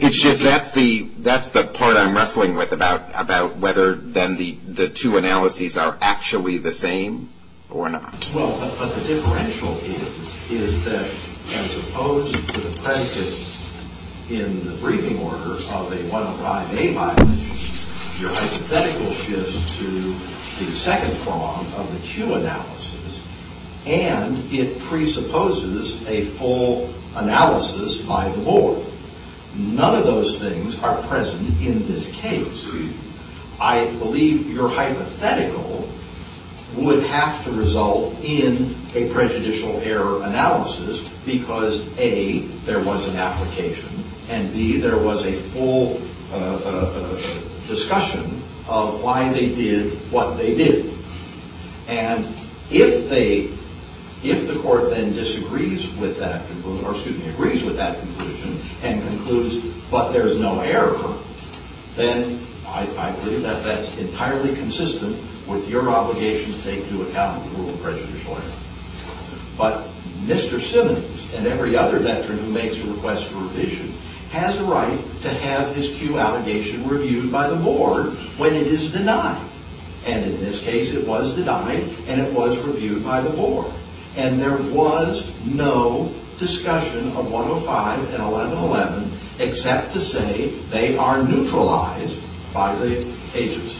it's just that's the that's the part I'm wrestling with about about whether then the, the two analyses are actually the same or not. Well, but, but the differential is is that as opposed to the predicate in the briefing order of a one oh five A violation, your hypothetical shifts to the second prong of the Q analysis, and it presupposes a full analysis by the board. None of those things are present in this case. I believe your hypothetical would have to result in a prejudicial error analysis because A, there was an application, and B, there was a full uh, uh, discussion of why they did what they did. And if they, if the court then disagrees with that conclusion, or excuse me, agrees with that conclusion, and concludes, but there's no error, then I, I believe that that's entirely consistent with your obligation to take into account the rule of prejudicial error. But Mister Simmons and every other veteran who makes a request for revision has a right to have his Q allegation reviewed by the board when it is denied. And in this case, it was denied, and it was reviewed by the board. And there was no discussion of one oh five and eleven eleven except to say they are neutralized by the agency.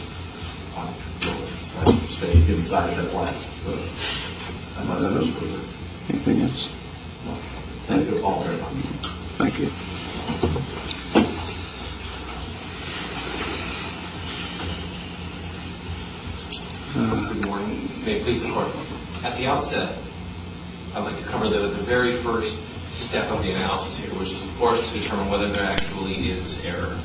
I stay inside that last Unless there's further. Anything else? No. Thank you all very much. Thank you. Uh, Good morning. May it please the Court. At the outset, I'd like to cover the, the very first step of the analysis here, which is, of course, to determine whether there actually is error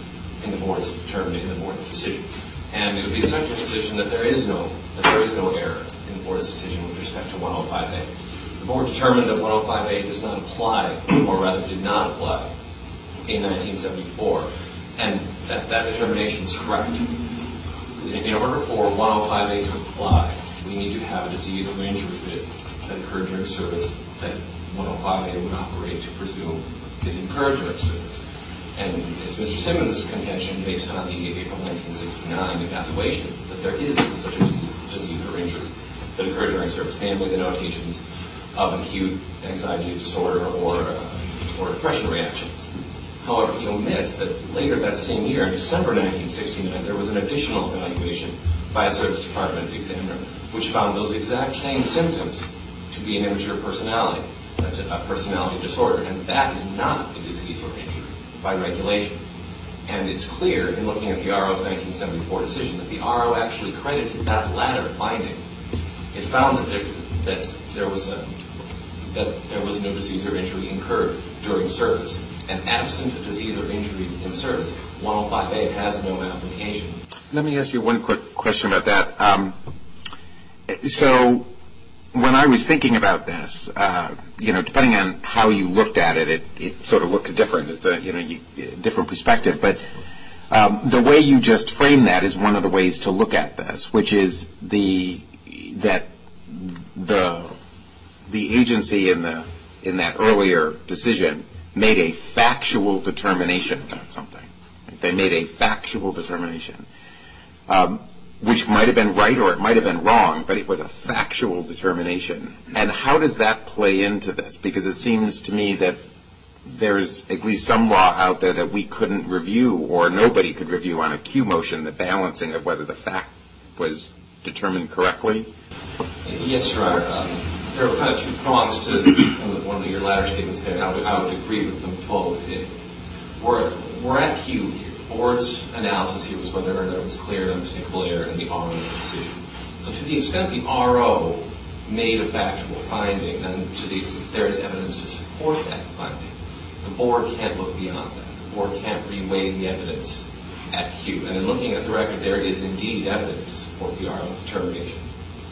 in the board's term, in the board's decision. And it would be such a position that there is no that there is no error in the board's decision with respect to one oh five A. The board determined that one oh five A does not apply, or rather did not apply, in nineteen seventy-four, and that, that determination is correct. In order for one oh five A to apply, we need to have a disease or injury that, that occurred during service that one oh five A would operate to presume is incurred during service. And it's Mister Simmons' contention, based on the April nineteen sixty-nine evaluations, that there is such a disease or injury that occurred during service, namely the notations of acute anxiety disorder or uh, or depression reaction. However, he omits that later that same year, in December nineteen sixty-nine, there was an additional evaluation by a service department examiner, which found those exact same symptoms to be an immature personality, a personality disorder, and that is not a disease or injury by regulation. And it's clear in looking at the R O's nineteen seventy-four decision that the R O actually credited that latter finding. It found that there, that there was a, that there was no disease or injury incurred during service. And absent a disease or injury in service, one oh five A has no application. Let me ask you one quick question about that. Um, so when I was thinking about this, uh, you know, depending on how you looked at it, it, it sort of looks different. It's a, you know, you, different perspective. But um, the way you just framed that is one of the ways to look at this, which is the that the the agency in the in that earlier decision made a factual determination about something. They made a factual determination, um, which might have been right or it might have been wrong, but it was a factual determination. And how does that play into this? Because it seems to me that there's at least some law out there that we couldn't review or nobody could review on a Q motion, the balancing of whether the fact was determined correctly. Yes, Your Honor. Um, There are kind of two prongs to one of your latter statements there, and I would, I would agree with them both. It, we're, we're at Q here. The board's analysis here was whether or not it was clear and unmistakable error in the R O decision. So to the extent the R O made a factual finding, and to the extent there is evidence to support that finding, the board can't look beyond that. The board can't reweigh the evidence at Q. And in looking at the record, there is indeed evidence to support the R O's determination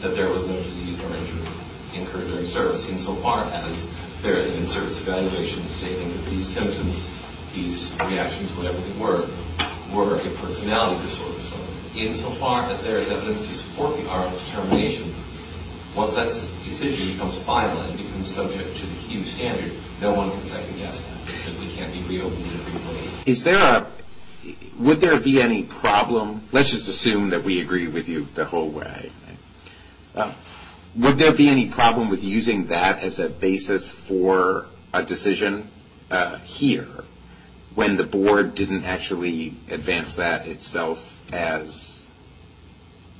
that there was no disease or injury incurred during service, insofar as there is an in-service evaluation stating that these symptoms, these reactions, whatever they were, were a personality disorder. So insofar as there is evidence to support the R O's determination, once that decision becomes final and becomes subject to the Q standard, no one can second-guess that. It simply can't be reopened and replayed. Is there a, would there be any problem? Let's just assume that we agree with you the whole way. Uh, Would there be any problem with using that as a basis for a decision uh, here when the board didn't actually advance that itself as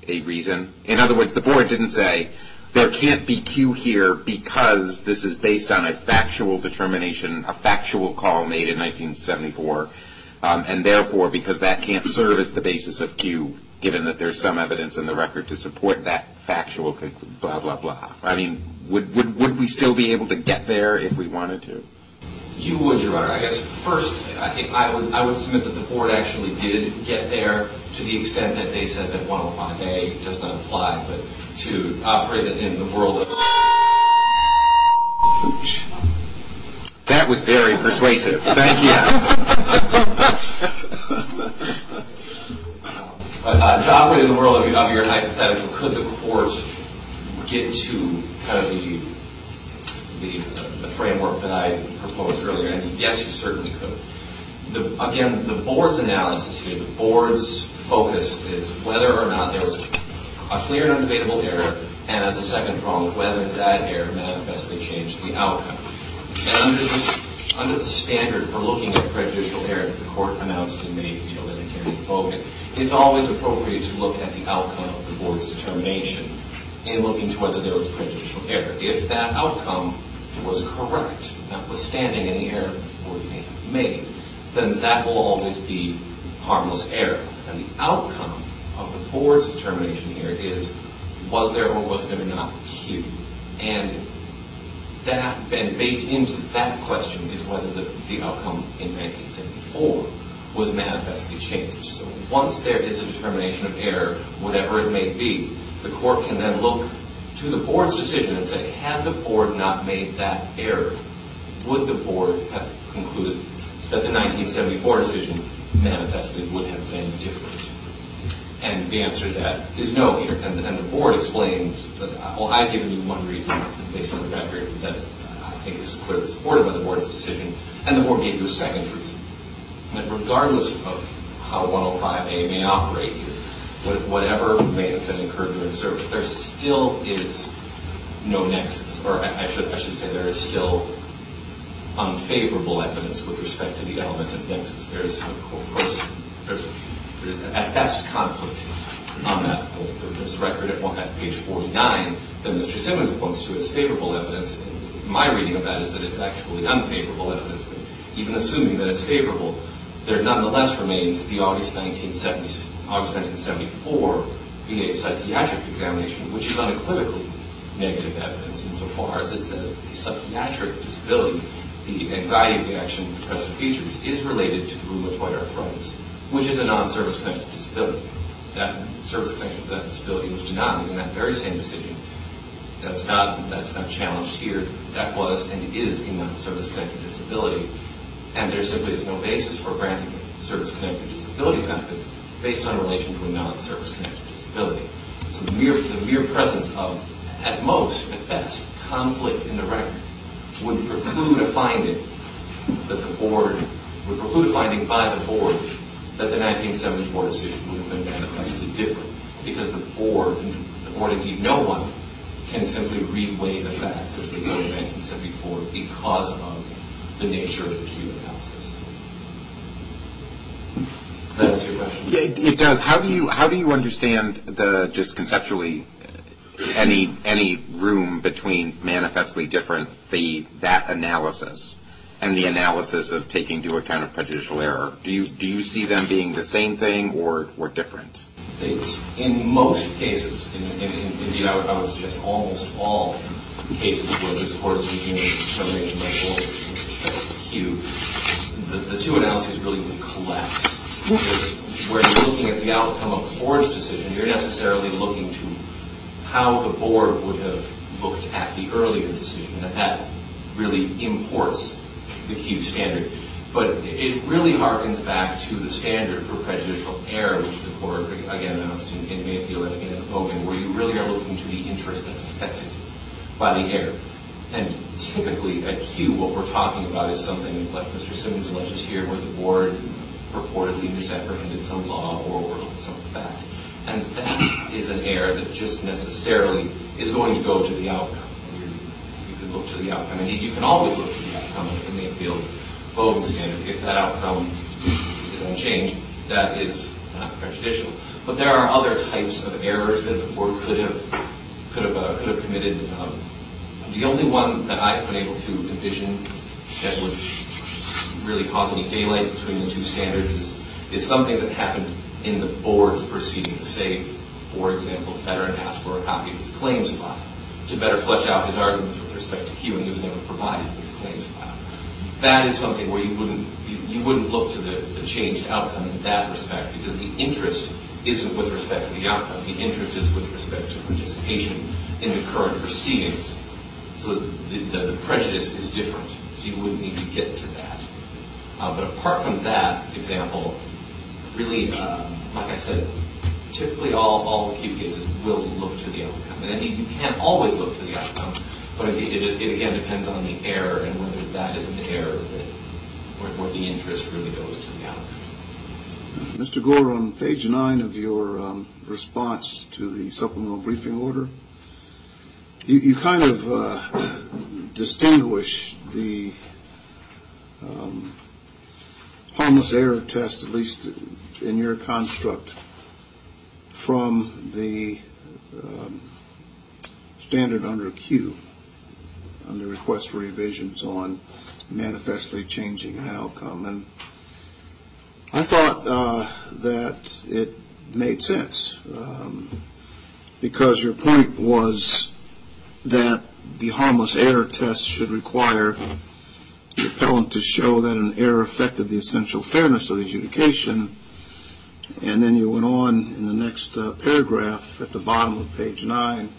a reason? In other words, the board didn't say, there can't be Q here because this is based on a factual determination, a factual call made in nineteen seventy-four, um, and therefore, because that can't serve as the basis of Q, given that there's some evidence in the record to support that factual conclusion, blah, blah, blah. I mean, would, would would we still be able to get there if we wanted to? You would, Your Honor. I guess first, I, I would I would submit that the board actually did get there to the extent that they said that one oh five A does not apply, but to operate in the world of... That was very persuasive. Thank you. But uh, to operate in the world of, of your hypothetical, could the court get to kind of the, the, the framework that I proposed earlier? And yes, you certainly could. The, again, the board's analysis here, the board's focus is whether or not there was a clear and undebatable error, and as a second prong, whether that error manifestly changed the outcome. And under the, under the standard for looking at prejudicial error that the court announced in Mayfield and in Bogan, it's always appropriate to look at the outcome of the board's determination in looking to whether there was prejudicial error. If that outcome was correct, notwithstanding any error we made, then that will always be harmless error. And the outcome of the board's determination here is, was there or was there not Q? And that, and baked into that question is whether the, the outcome in nineteen seventy-four was manifestly changed. So once there is a determination of error, whatever it may be, the court can then look to the board's decision and say, had the board not made that error, would the board have concluded that the nineteen seventy-four decision manifestly would have been different? And the answer to that is no here. And, and the board explained that, well, I've given you one reason based on the record that I think is clearly supported by the board's decision, and the board gave you a second reason. That regardless of how one oh five A may operate here, whatever may have been incurred during service, there still is no nexus, or I should I should say there is still unfavorable evidence with respect to the elements of nexus. There is, of course, there's at best conflict on that point. There's a record at, one, at page forty-nine that Mister Simmons points to as favorable evidence. My reading of that is that it's actually unfavorable evidence, but even assuming that it's favorable, there nonetheless remains the August nineteen seventy-four V A psychiatric examination, which is unequivocally negative evidence insofar as it says that the psychiatric disability, the anxiety reaction, depressive features, is related to the rheumatoid arthritis, which is a non-service connected disability. That service connection for that disability was denied in that very same decision. That's not, that's not challenged here. That was and is a non-service connected disability, and there simply is no basis for granting service connected disability benefits based on relation to a non-service connected disability. So the mere, the mere presence of, at most, at best, conflict in the record would preclude a finding that the board, would preclude a finding by the board that the nineteen seventy-four decision would have been manifestly different, because the board, and the board indeed no one, can simply reweigh the facts as they were in nineteen seventy-four because of the nature of the Q analysis. Does that answer your question? Yeah, it, it does. How do you how do you understand the just conceptually any any room between manifestly different the that analysis and the analysis of taking into account of prejudicial error? Do you do you see them being the same thing or or different? They, in most cases, in, in, in, indeed, I would, I would suggest almost all cases where this court is making a determination by board with respect to Q, the, the two analyses really would collapse. Is where you're looking at the outcome of the board's decision, you're necessarily looking to how the board would have looked at the earlier decision, and that really imports the Q standard. But it really harkens back to the standard for prejudicial error, which the court, again, announced in, in Mayfield and again in Hogan, where you really are looking to the interest that's affected by the error. And typically at Q, what we're talking about is something like Mister Simmons alleges here, where the board purportedly misapprehended some law or overlooked some fact. And that is an error that just necessarily is going to go to the outcome. You're, you can look to the outcome. And you can always look to the outcome in the Mayfield Bogan standard. If that outcome is unchanged, that is not prejudicial. But there are other types of errors that the board could have could have, uh, could have committed. Um, the only one that I've been able to envision that would really cause any daylight between the two standards is, is something that happened in the board's proceedings. Say, for example, a veteran asked for a copy of his claims file to better flesh out his arguments with respect to Q, and he was never provided with the claims file. That is something where you wouldn't you, you wouldn't look to the, the changed outcome in that respect, because the interest isn't with respect to the outcome. The interest is with respect to participation in the current proceedings. So the, the, the prejudice is different. So you wouldn't need to get to that. Uh, but apart from that example, really, uh, like I said, typically all, all Q cases will look to the outcome. And indeed, you can't always look to the outcome, but it, it, it again depends on the error and whether that is an error that, where, where the interest really goes to the outcome. Mister Gore, on page nine of your um, response to the supplemental briefing order, you, you kind of uh, distinguish the Um, harmless error test, at least in your construct, from the um, standard under Q, under request for revisions on manifestly changing an outcome. And I thought uh, that it made sense um, because your point was that the harmless error test should require the appellant to show that an error affected the essential fairness of the adjudication. And then you went on in the next uh, paragraph at the bottom of page nine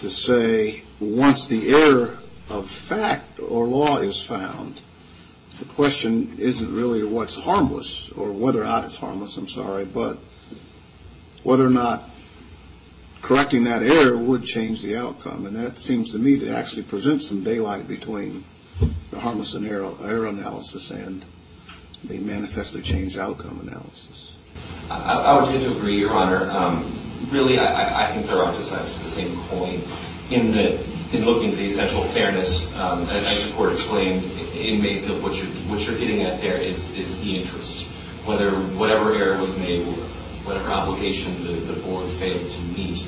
to say, once the error of fact or law is found, the question isn't really what's harmless or whether or not it's harmless, I'm sorry, but whether or not correcting that error would change the outcome. And that seems to me to actually present some daylight between the harmless and error, error analysis and the manifestly changed outcome analysis. I, I would tend to agree, Your Honor. Um, really, I, I think they're on two sides of the same coin. In the in looking to the essential fairness, um, as the Court explained in Mayfield, what you're what you're getting at there is is the interest, whether whatever error was made, whatever obligation the, the board failed to meet,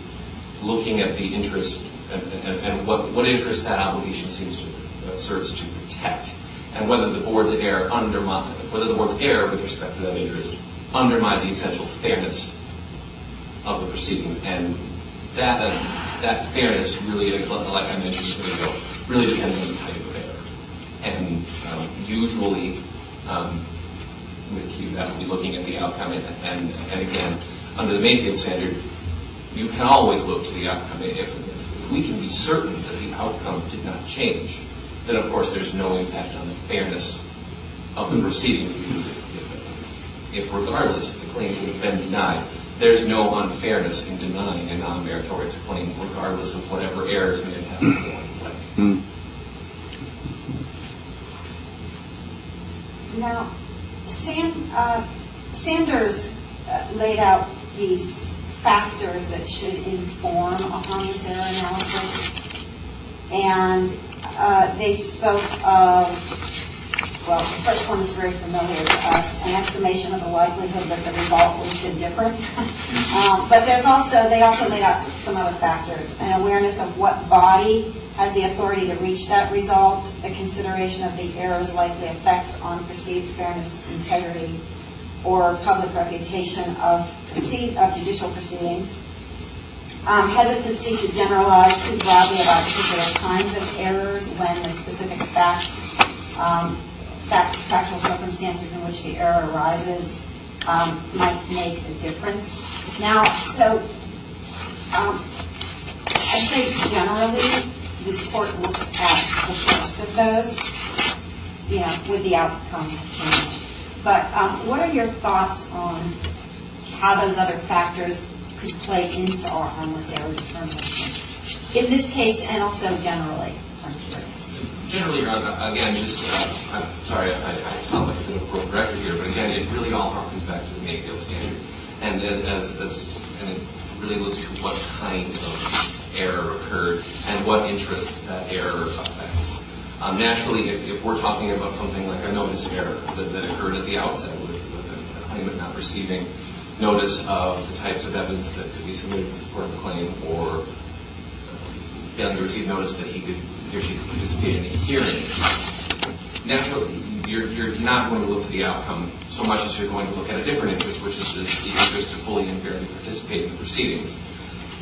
looking at the interest and, and, and what what interest that obligation seems to uh, serves to protect. And whether the board's error undermines, whether the board's error with respect to that interest undermines the essential fairness of the proceedings, and that uh, that fairness really, like I mentioned a ago, really depends on the type of error. And um, usually, um, with Q, that will be looking at the outcome, and, and and again, under the Mayfield standard, you can always look to the outcome. If if, if we can be certain that the outcome did not change, then, of course, there's no impact on the fairness of the proceeding, because if, if, if regardless the claim would have been denied, there's no unfairness in denying a non-meritorious claim, regardless of whatever errors may have happened along the way. Now, Sam, uh, Sanders uh, laid out these factors that should inform a harmless error analysis, and Uh, they spoke of, well, the first one is very familiar to us, an estimation of the likelihood that the result would have been different. um, but there's also, they also laid out some other factors, an awareness of what body has the authority to reach that result, the consideration of the error's likely effects on perceived fairness, integrity, or public reputation of, proceed, of judicial proceedings. Um, hesitancy to generalize too broadly about particular kinds of errors when the specific facts, um, fact, factual circumstances in which the error arises um, might make a difference. Now, so um, I'd say generally this court looks at the first of those, you know, with the outcome change. But um, what are your thoughts on how those other factors could play into our harmless error determination in this case, and also generally? I'm curious. Generally, Your Honor, again, just uh, I'm sorry, I, I sound like a bit of a broken record here, but again, it really all harkens back to the Mayfield standard, and as, as and it really looks to what kind of error occurred and what interests that error affects. Um, naturally, if, if we're talking about something like a notice error that, that occurred at the outset with, with the claimant not receiving notice of the types of evidence that could be submitted to support the claim, or failing to receive notice that he could, he or she could participate in a hearing. Naturally, you're, you're not going to look to the outcome so much as you're going to look at a different interest, which is the, the interest to fully and fairly participate in the proceedings.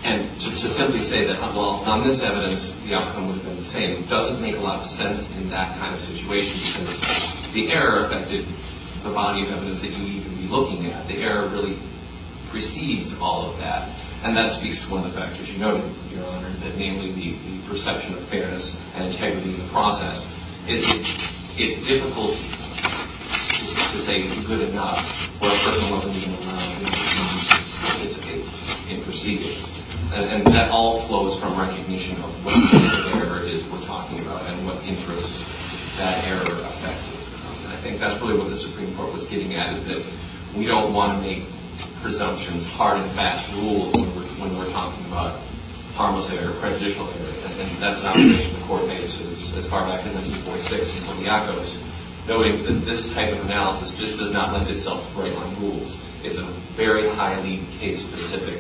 And to, to simply say that, well, on this evidence, the outcome would have been the same, doesn't make a lot of sense in that kind of situation, because the error affected the body of evidence that you need to be looking at. The error really precedes all of that, and that speaks to one of the factors you noted, Your Honor, that namely the, the perception of fairness and integrity in the process. It's, it's difficult to, to say good enough where a person wasn't even allowed to participate in proceedings. And, and that all flows from recognition of what the error is we're talking about and what interest that error affected. I think that's really what the Supreme Court was getting at, is that we don't want to make presumptions, hard and fast rules when we're, when we're talking about harmless error, prejudicial error. And, and that's an observation the Court made as, as far back as nineteen forty-six in Sonyakos, noting that this type of analysis just does not lend itself to right-line rules. It's a very highly case-specific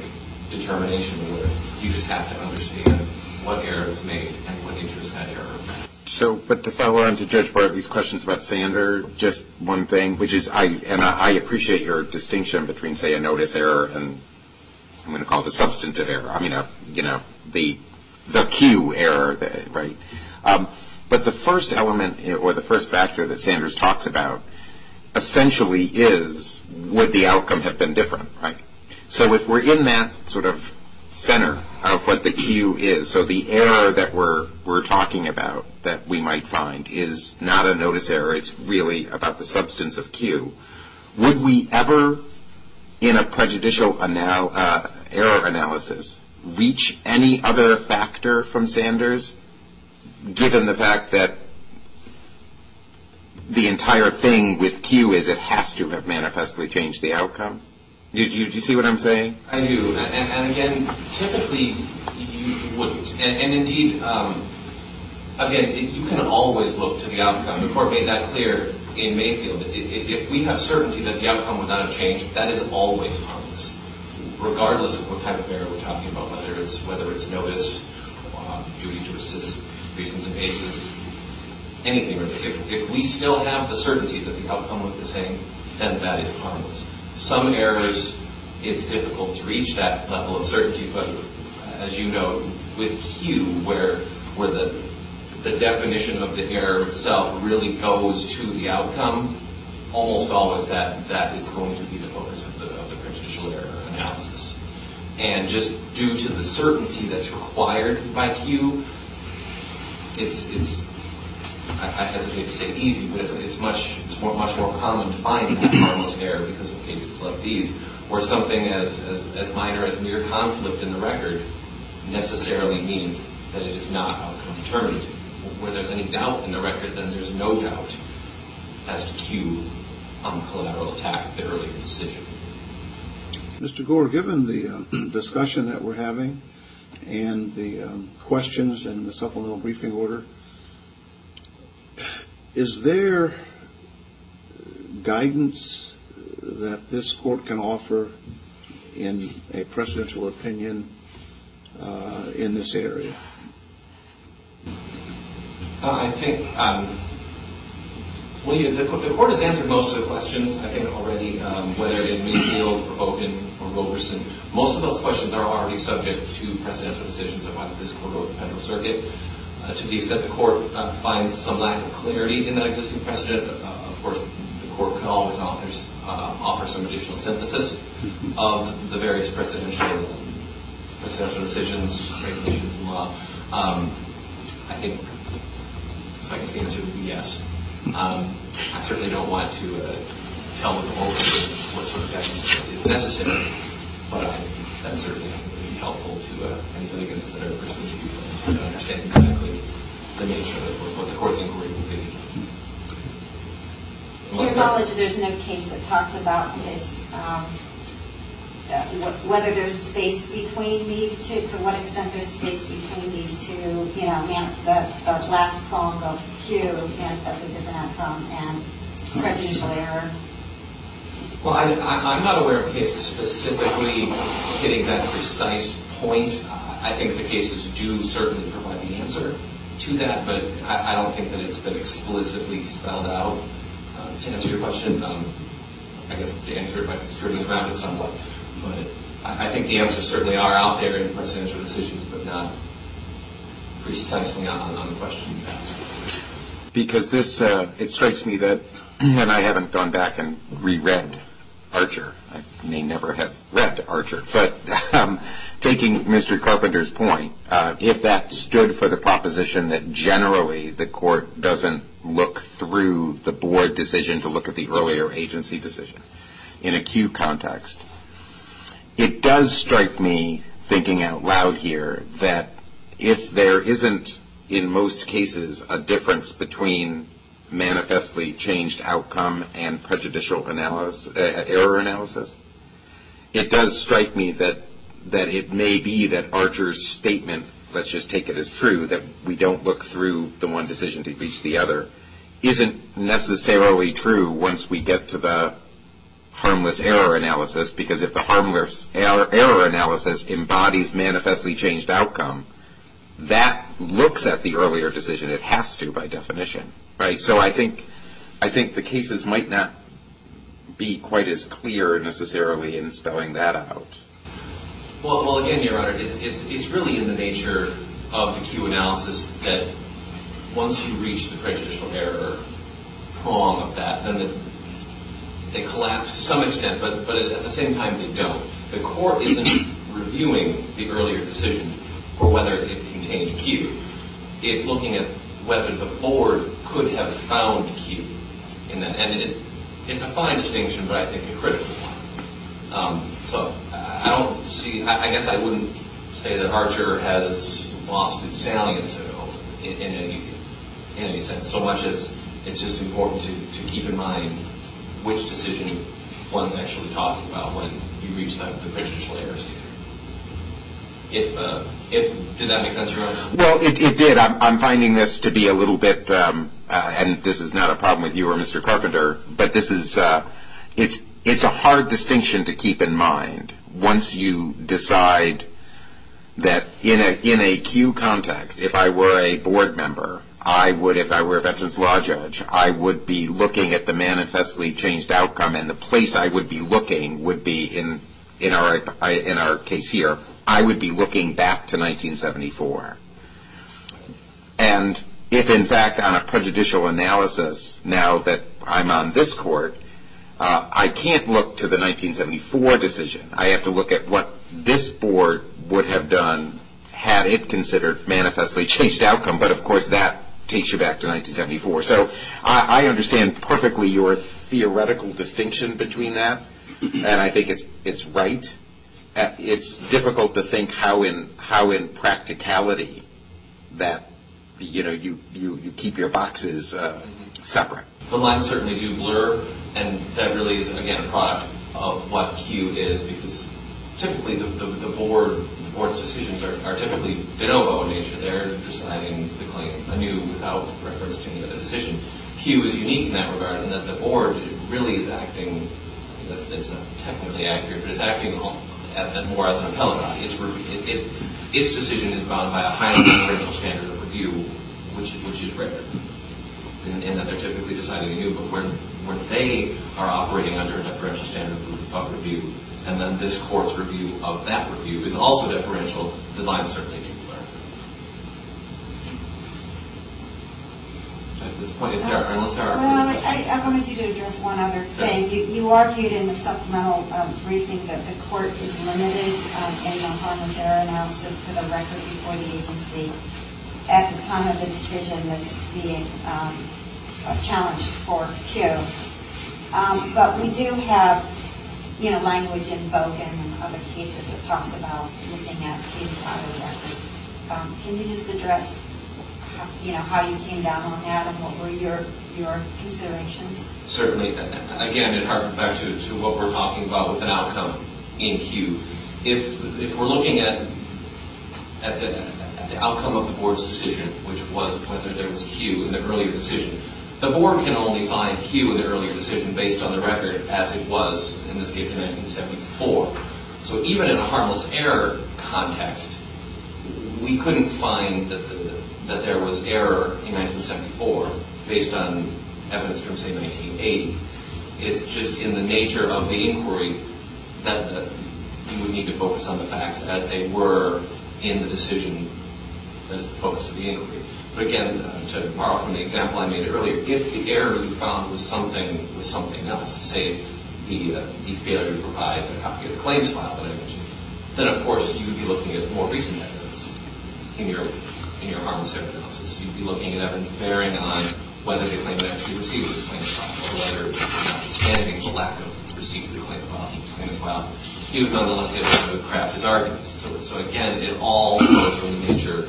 determination where you just have to understand what error was made and what interest that error had. So, but to follow on to Judge Bartley's questions about Sander, just one thing, which is, I and I, I appreciate your distinction between, say, a notice error and, I'm going to call it a substantive error. I mean, a, you know, the the Q error, that, right? Um, but the first element, or the first factor that Sanders talks about, essentially is, would the outcome have been different, right? So if we're in that sort of center of what the Q is, so the error that we're we're talking about that we might find is not a notice error, it's really about the substance of Q, would we ever, in a prejudicial anal- uh, error analysis, reach any other factor from Sanders, given the fact that the entire thing with Q is it has to have manifestly changed the outcome? Do you, you see what I'm saying? I do. And, and again, typically you wouldn't. And, and indeed, um, again, it, you can always look to the outcome. The court made that clear in Mayfield. It, it, if we have certainty that the outcome would not have changed, that is always harmless, regardless of what type of error we're talking about, whether it's whether it's notice, uh, duty to assist, reasons and basis, anything really. If, if we still have the certainty that the outcome was the same, then that is harmless. Some errors, it's difficult to reach that level of certainty, but as you know, with Q, where where the the definition of the error itself really goes to the outcome, almost always that, that is going to be the focus of the, of the prejudicial error analysis. And just due to the certainty that's required by Q, it's, it's I, I hesitate to say easy, but it's, it's, much, it's more, much more common to find that harmless error because of cases like these, where something as, as, as minor as mere conflict in the record necessarily means that it is not outcome determinative. Where there's any doubt in the record, then there's no doubt as to Q on the collateral attack, the earlier decision. Mister Gore, given the um, discussion that we're having and the um, questions and the supplemental briefing order, is there guidance that this court can offer in a precedential opinion uh, in this area? Uh, I think um, well, yeah, the, the court has answered most of the questions, I think, already, um, whether in Mayfield or Bogan or Roberson. Most of those questions are already subject to precedential decisions of either this court or the Federal Circuit. Uh, to the extent the court uh, finds some lack of clarity in that existing precedent, uh, of course, the court can always authors, uh, offer some additional synthesis of the various precedential, precedential decisions, regulations, and law. Um, I think... I guess the answer would be yes. Um, I certainly don't want to uh, tell the whole what sort of guidance is necessary, but uh, that's certainly would be helpful to uh, any litigants that are pursuing people to understand exactly the nature of what the court's inquiry will be. Unless to your knowledge, there's no case that talks about this, um, uh, wh- whether there's space between these two, to what extent there's space between these two, you know, man- the, the last prong of Q manifests a different outcome and prejudicial error. Well, I, I, I'm not aware of cases specifically hitting that precise point. Uh, I think the cases do certainly provide the answer to that, but I, I don't think that it's been explicitly spelled out. Uh, to answer your question, um, I guess to answer it by skirting around it somewhat, but I think the answers certainly are out there in presidential decisions, but not precisely on, on the question you asked. Because this, uh, it strikes me that, and I haven't gone back and reread Archer. I may never have read Archer. But um, taking Mister Carpenter's point, uh, if that stood for the proposition that generally the court doesn't look through the board decision to look at the earlier agency decision in a Q context, it does strike me, thinking out loud here, that if there isn't, in most cases, a difference between manifestly changed outcome and prejudicial analysis, uh, error analysis, it does strike me that that it may be that Archer's statement, let's just take it as true, that we don't look through the one decision to reach the other, isn't necessarily true once we get to the harmless error analysis, because if the harmless error, error analysis embodies manifestly changed outcome, that looks at the earlier decision. It has to, by definition, right? So I think I think the cases might not be quite as clear necessarily in spelling that out. Well, well, again, Your Honor, it's it's it's really in the nature of the Q analysis that once you reach the prejudicial error prong of that, then the, they collapse to some extent, but but at the same time they don't. The court isn't reviewing the earlier decision for whether it contained Q. It's looking at whether the board could have found Q in that. And it, it's a fine distinction, but I think a critical one. Um, so I don't see, I, I guess I wouldn't say that Archer has lost its salience at all in, in, any, in any sense, so much as it's just important to, to keep in mind which decision one's actually talking about when you reach that, the prejudicial errors here. If, uh, if, did that make sense, Your Honor? Well, it, it did. I'm, I'm finding this to be a little bit, um, uh, and this is not a problem with you or Mister Carpenter, but this is, uh, it's, it's a hard distinction to keep in mind once you decide that in a, in a Q context, if I were a board member, I would, if I were a Veterans Law judge, I would be looking at the manifestly changed outcome, and the place I would be looking would be in, in our, in our case here, I would be looking back to nineteen seventy-four. And if, in fact, on a prejudicial analysis, now that I'm on this court, uh, I can't look to the nineteen seventy-four decision. I have to look at what this board would have done had it considered manifestly changed outcome. But, of course, that takes you back to nineteen seventy-four. So I, I understand perfectly your theoretical distinction between that, and I think it's it's right. It's difficult to think how in how in practicality that you know you, you, you keep your boxes uh, separate. The lines certainly do blur, and that really is again a product of what Q is, because typically the, the, the board the board's decisions are, are typically de novo in nature. They're deciding the claim anew without reference to any other decision. Q is unique in that regard, and that the board really is acting. That's that's not technically accurate, but it's acting on, and more as an appellate body. It's, it, it, its decision is bound by a highly differential standard of review, which, which is rare, in, in that they're typically deciding anew, but where, where they are operating under a differential standard of, of review, and then this court's review of that review is also differential, the lines certainly do blur. At this point, if there are, unless there are... Well, I, I wanted you to address one other thing. You, you argued in the supplemental um, briefing that the court is limited um, in the harmless error analysis to the record before the agency at the time of the decision that's being um, challenged for Q. Um, but we do have, you know, language in Bogan and other cases that talks about looking at Q out of the record. Um, can you just address you know, how you came down on that and what were your your considerations? Certainly. Again, it harkens back to, to what we're talking about with an outcome in Q. If if we're looking at at the, at the outcome of the board's decision, which was whether there was Q in the earlier decision, the board can only find Q in the earlier decision based on the record as it was, in this case, in nineteen seventy-four. So even in a harmless error context, we couldn't find that the that there was error in nineteen seventy-four based on evidence from, say, nineteen eighty. It's just in the nature of the inquiry that the, you would need to focus on the facts as they were in the decision that is the focus of the inquiry. But again, uh, to borrow from the example I made earlier, if the error you found was something was something else, say the, uh, the failure to provide a copy of the claims file that I mentioned, then of course you would be looking at more recent evidence in your in your harmless error analysis. You'd be looking at evidence bearing on whether the claimant actually received this claim file, or whether, notwithstanding the lack of receipt of the claim file, he claims file, he was nonetheless able to craft his arguments. So, so again, it all goes from the nature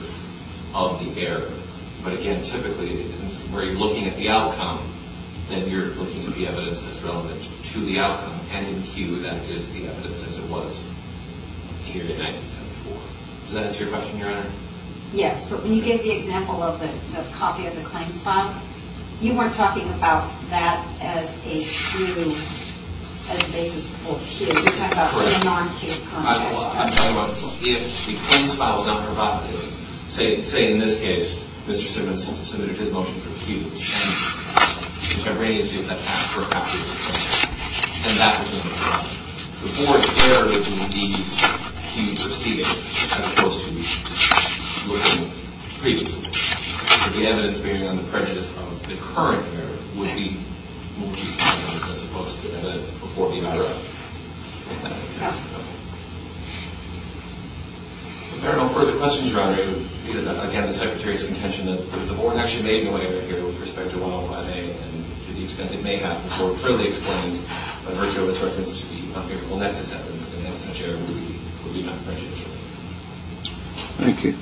of the error. But again, typically, where you're looking at the outcome, then you're looking at the evidence that's relevant to the outcome, and in Q, that is the evidence as it was here in nineteen seventy-four. Does that answer your question, Your Honor? Yes, but when you gave the example of the, the copy of the claims file, you weren't talking about that as a Q, as a basis for Q. You're talking about a non-Q context. I, well, I'm talking about if the claims file was not provided, say, say in this case, Mister Simmons submitted his motion for Q, and contemporaneously with that passed for a copy of the motion. And that was in the problem. The board erred in these Q proceedings as opposed to looking previously. So the evidence bearing on the prejudice of the current error would be more recent evidence as opposed to evidence before the I R A. If that makes sense. If there are no further questions, Your Honor, again, the Secretary's contention that the board actually made no error here with respect to one oh five A, and to the extent it may have, the board clearly explained by virtue of its reference to the unfavorable nexus evidence, then that such error would be, would be not prejudicial. Thank you.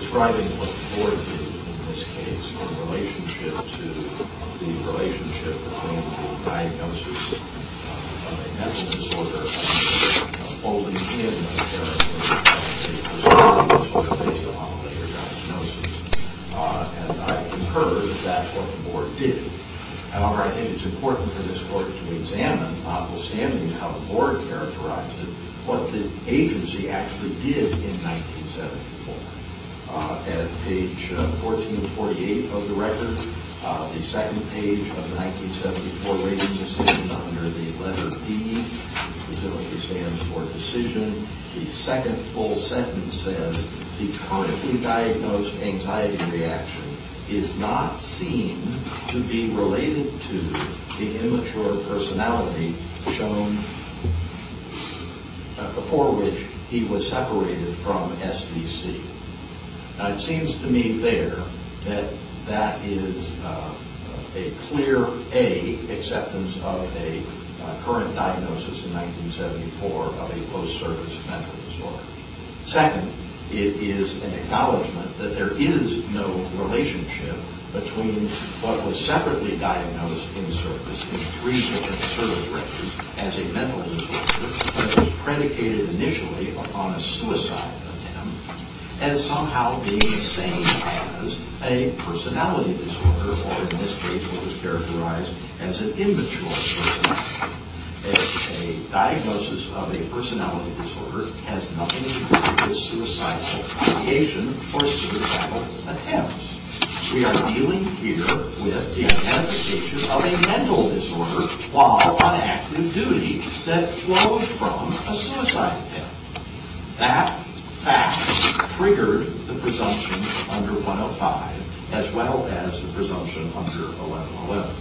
Describing what the board did in this case in relationship to the relationship between the diagnosis of a mental disorder and folding in a disorder based on a later diagnosis. Uh, and I concur that that's what the board did. However, I think it's important for this court to examine, notwithstanding how the board characterized it, what the agency actually did in nineteen seventy-four. Uh, at page uh, fourteen forty-eight of the record, uh, the second page of the nineteen seventy-four rating decision under the letter D, which presumably stands for decision. The second full sentence says, the currently diagnosed anxiety reaction is not seen to be related to the immature personality shown uh, before which he was separated from S V C. Now, it seems to me there that that is uh, a clear A, acceptance of a uh, current diagnosis in nineteen seventy-four of a post-service mental disorder. Second, it is an acknowledgement that there is no relationship between what was separately diagnosed in service in three different service records as a mental disorder that was predicated initially upon a suicide as somehow being the same as a personality disorder, or in this case what was characterized as an immature personality. A, a diagnosis of a personality disorder has nothing to do with suicidal ideation or suicidal attempts. We are dealing here with the identification of a mental disorder while on active duty that flowed from a suicide attempt. That fact triggered the presumption under one oh five as well as the presumption under eleven eleven.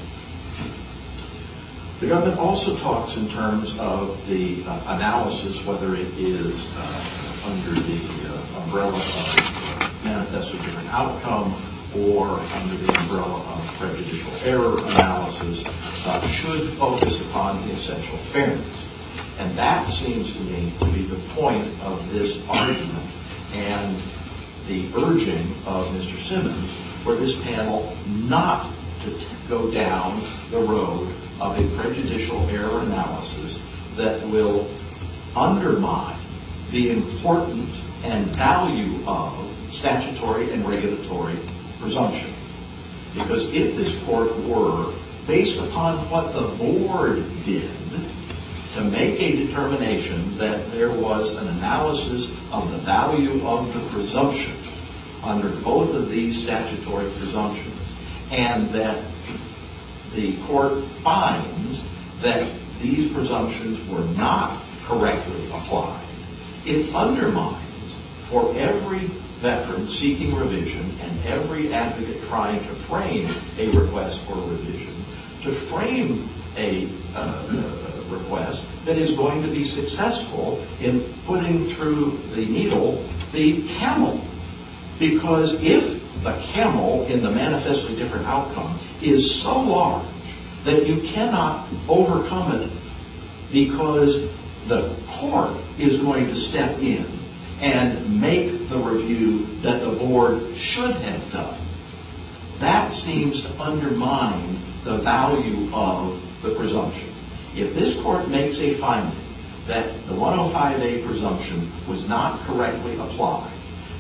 The government also talks in terms of the uh, analysis, whether it is uh, under the uh, umbrella of manifest of different outcome or under the umbrella of prejudicial error analysis, uh, should focus upon the essential fairness. And that seems to me to be the point of this argument and the urging of Mister Simmons for this panel not to t- go down the road of a prejudicial error analysis that will undermine the importance and value of statutory and regulatory presumption. Because if this court were, based upon what the board did, to make a determination that there was an analysis of the value of the presumption under both of these statutory presumptions, and that the court finds that these presumptions were not correctly applied, it undermines for every veteran seeking revision and every advocate trying to frame a request for revision, to frame a uh, request that is going to be successful in putting through the needle the camel. Because if the camel in the manifestly different outcome is so large that you cannot overcome it because the court is going to step in and make the review that the board should have done, that seems to undermine the value of the presumption. If this court makes a finding that the one oh five A presumption was not correctly applied,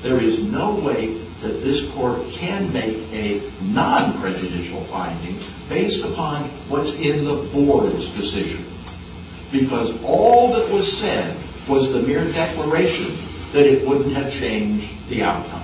There is no way that this court can make a non-prejudicial finding based upon what's in the board's decision, because all that was said was the mere declaration that it wouldn't have changed the outcome.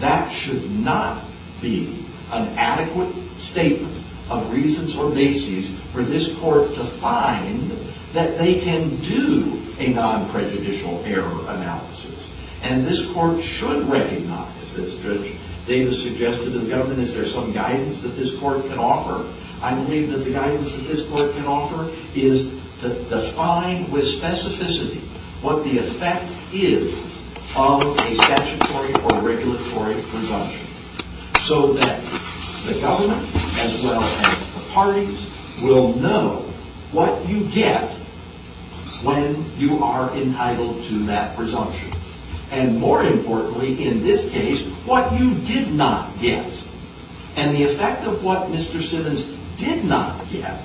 That should not be an adequate statement of reasons or bases for this court to find that they can do a non-prejudicial error analysis. And this court should recognize, as Judge Davis suggested to the government, is there some guidance that this court can offer? I believe that the guidance that this court can offer is to define with specificity what the effect is of a statutory or regulatory presumption, so that the government, as well as the parties, will know what you get when you are entitled to that presumption. And more importantly, in this case, what you did not get. And the effect of what Mister Simmons did not get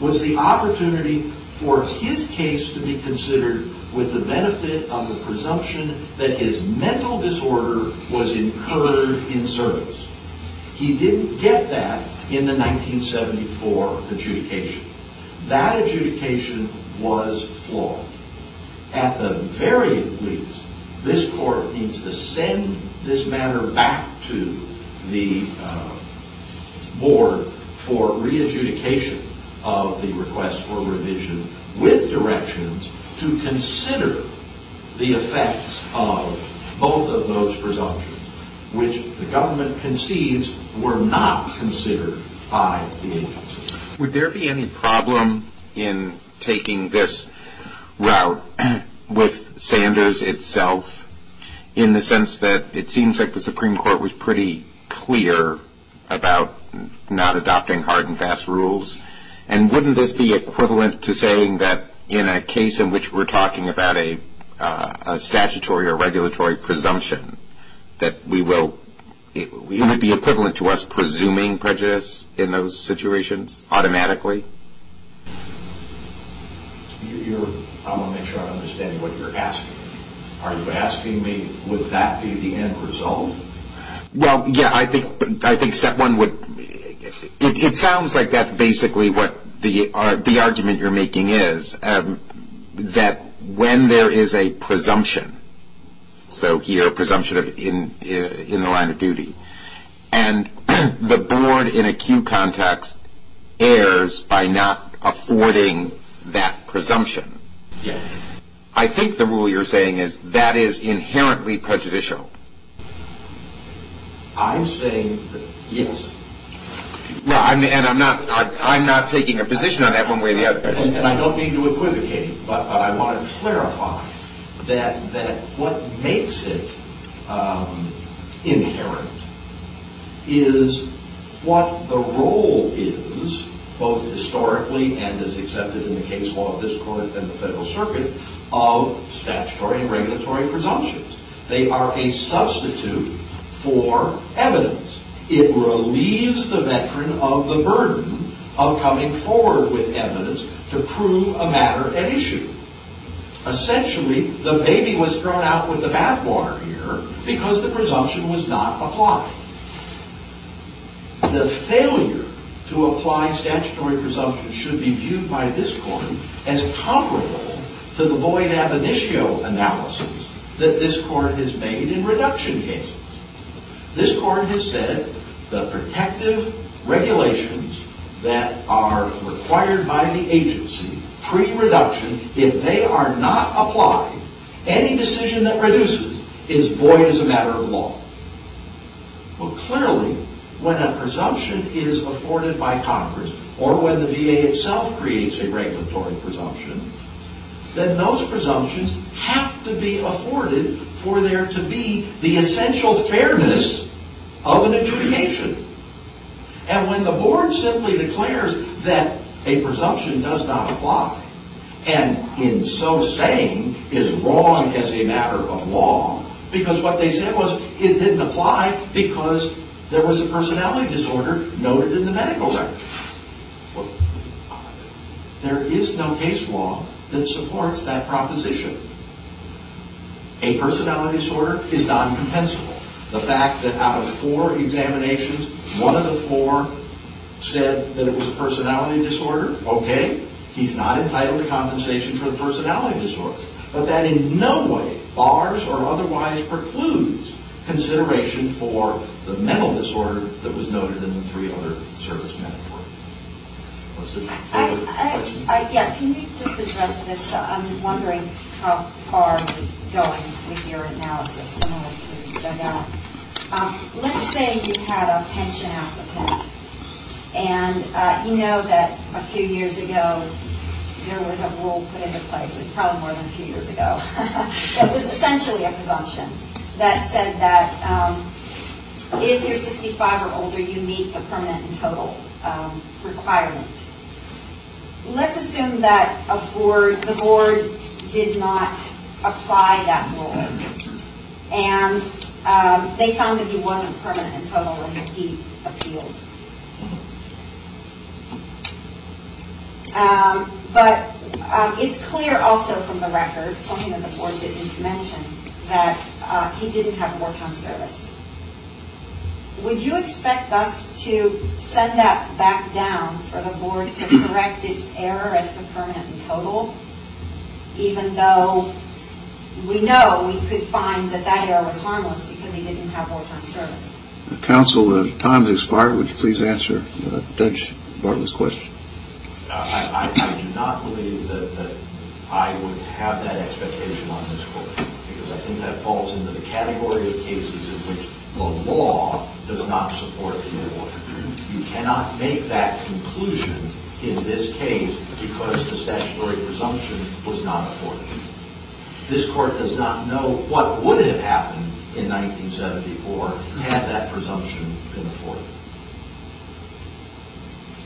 was the opportunity for his case to be considered with the benefit of the presumption that his mental disorder was incurred in service. He didn't get that in the nineteen seventy-four adjudication. That adjudication was flawed. At the very least, this court needs to send this matter back to the uh, board for re-adjudication of the request for revision with directions to consider the effects of both of those presumptions, which the government conceives were not considered by the agency. Would there be any problem in taking this route with Sanders itself, in the sense that it seems like the Supreme Court was pretty clear about not adopting hard and fast rules? And wouldn't this be equivalent to saying that in a case in which we're talking about a, uh, a statutory or regulatory presumption, that we will, it, it would be equivalent to us presuming prejudice in those situations automatically? You're, I want to make sure I'm understanding what you're asking. Are you asking me, would that be the end result? Well, yeah, I think I think step one would, it, it sounds like that's basically what the uh, the argument you're making is, um, that when there is a presumption, so here, presumption of in, in the line of duty, and the board in a Q context errs by not affording that presumption. Yeah. I think the rule you're saying is that is inherently prejudicial. I'm saying that yes. Well, I mean, and I'm not, I, I'm not taking a position on that one way or the other. And, and I don't mean to equivocate, but, but I want to clarify that that what makes it um, inherent is what the role is, both historically and as accepted in the case law of this court and the Federal Circuit, of statutory and regulatory presumptions. They are a substitute for evidence. It relieves the veteran of the burden of coming forward with evidence to prove a matter at issue. Essentially, the baby was thrown out with the bathwater here because the presumption was not applied. The failure to apply statutory presumption should be viewed by this court as comparable to the void ab initio analysis that this court has made in reduction cases. This court has said the protective regulations that are required by the agency pre-reduction, if they are not applied, any decision that reduces is void as a matter of law. Well, clearly, when a presumption is afforded by Congress, or when the V A itself creates a regulatory presumption, then those presumptions have to be afforded for there to be the essential fairness of an adjudication. And when the board simply declares that a presumption does not apply, and in so saying is wrong as a matter of law, because what they said was it didn't apply because there was a personality disorder noted in the medical record. Well, there is no case law that supports that proposition. A personality disorder is non-compensable. The fact that out of four examinations, one of the four said that it was a personality disorder, okay, he's not entitled to compensation for the personality disorder. But that in no way bars or otherwise precludes consideration for the mental disorder that was noted in the three other servicemen. I, I, I, yeah, can you just address this? I'm wondering how far we're going with your analysis, similar to Diana. Um, let's say you had a pension applicant, and uh, you know that a few years ago there was a rule put into place, it's probably more than a few years ago, that was essentially a presumption that said that um, if you're sixty-five or older, you meet the permanent and total um, requirement. Let's assume that a board, the board did not apply that rule, and um, they found that he wasn't permanent and total, and he appealed. Um, but um, it's clear also from the record, something that the board didn't mention, that uh, he didn't have wartime service. Would you expect us to send that back down for the board to correct its error as to permanent and total, even though we know we could find that that error was harmless because he didn't have wartime service? Counsel, the time has expired. Would you please answer uh, Judge Bartlett's question? Uh, I, I, I do not believe that, that I would have that expectation on this court, because I think that falls into the category of cases in which the law does not support the order. You cannot make that conclusion in this case because the statutory presumption was not afforded. This court does not know what would have happened in nineteen seventy-four had that presumption been afforded.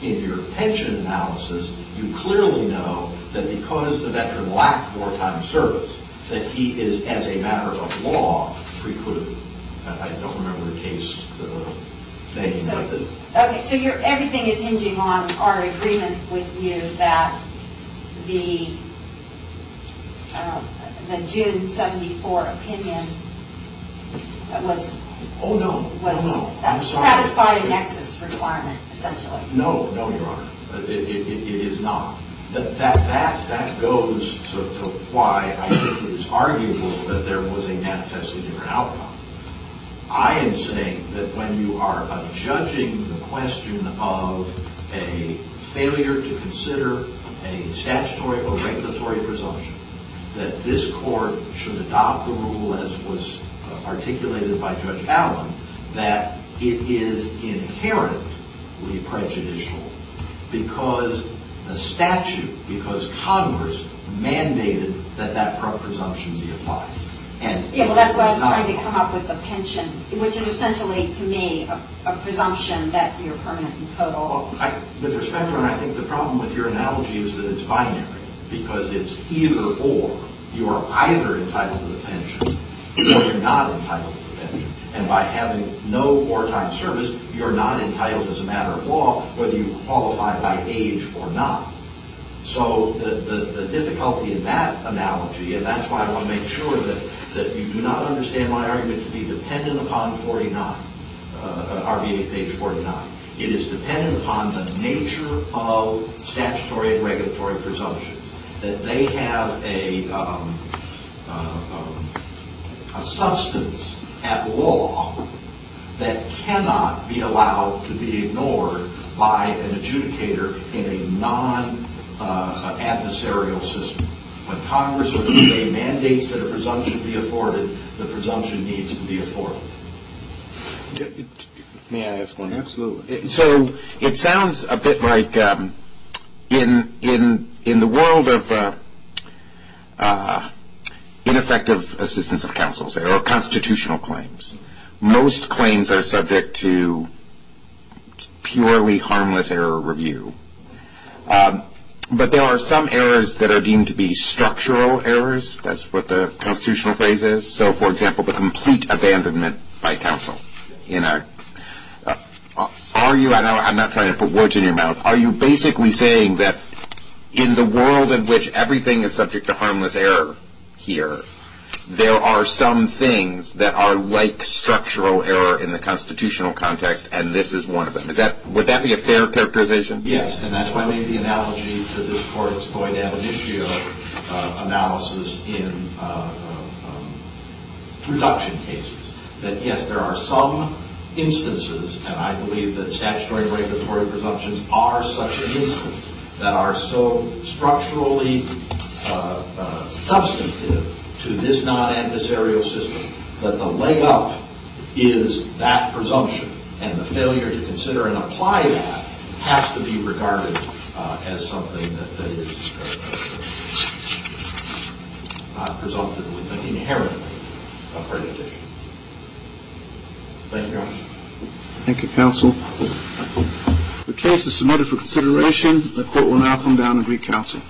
In your pension analysis, you clearly know that because the veteran lacked wartime service, that he is, as a matter of law, precluded. I don't remember the case uh, name. So, but the, okay, so your, everything is hinging on our agreement with you that the uh, the June seventy-four opinion was oh no was no, no. Uh, satisfied a nexus requirement essentially. No, no, Your Honor, it, it, it is not. That that that, that goes to, to why I think it is arguable that there was a manifestly different outcome. I am saying that when you are adjudging the question of a failure to consider a statutory or regulatory presumption, that this court should adopt the rule as was articulated by Judge Allen, that it is inherently prejudicial because the statute, because Congress mandated that that presumption be applied. And yeah, well, that's why I was trying to come up with the pension, which is essentially, to me, a, a presumption that you're permanent and total. Well, I, with respect, Ron, I think the problem with your analogy is that it's binary, because it's either or. You are either entitled to the pension, or you're not entitled to the pension. And by having no wartime service, you're not entitled as a matter of law, whether you qualify by age or not. So the, the, the difficulty in that analogy, and that's why I want to make sure that, that you do not understand my argument to be dependent upon forty-nine, uh, R B A page forty-nine. It is dependent upon the nature of statutory and regulatory presumptions, that they have a, um, uh, um, a substance at law that cannot be allowed to be ignored by an adjudicator in a non- Uh, adversarial system. When Congress or the V A mandates that a presumption be afforded, the presumption needs to be afforded. May I ask one? Absolutely. So it sounds a bit like um, in in in the world of uh, uh, ineffective assistance of counsel, say, or constitutional claims. Most claims are subject to purely harmless error review. Um, But there are some errors that are deemed to be structural errors. That's what the constitutional phrase is. So, for example, the complete abandonment by counsel. In a, uh, are you, I know, I'm not trying to put words in your mouth, are you basically saying that in the world in which everything is subject to harmless error here, there are some things that are like structural error in the constitutional context, and this is one of them. Is that, would that be a fair characterization? Yes, and that's why I made the analogy to this court's void ab initio uh, analysis in uh, um, reduction cases. That, yes, there are some instances, and I believe that statutory and regulatory presumptions are such an instance, that are so structurally uh, uh, substantive to this non-adversarial system that the leg up is that presumption, and the failure to consider and apply that has to be regarded uh, as something that, that is uh, not presumptively, but inherently a prejudicial. Thank you, Your Honor. Thank you, counsel. The case is submitted for consideration. The court will now come down and greet counsel.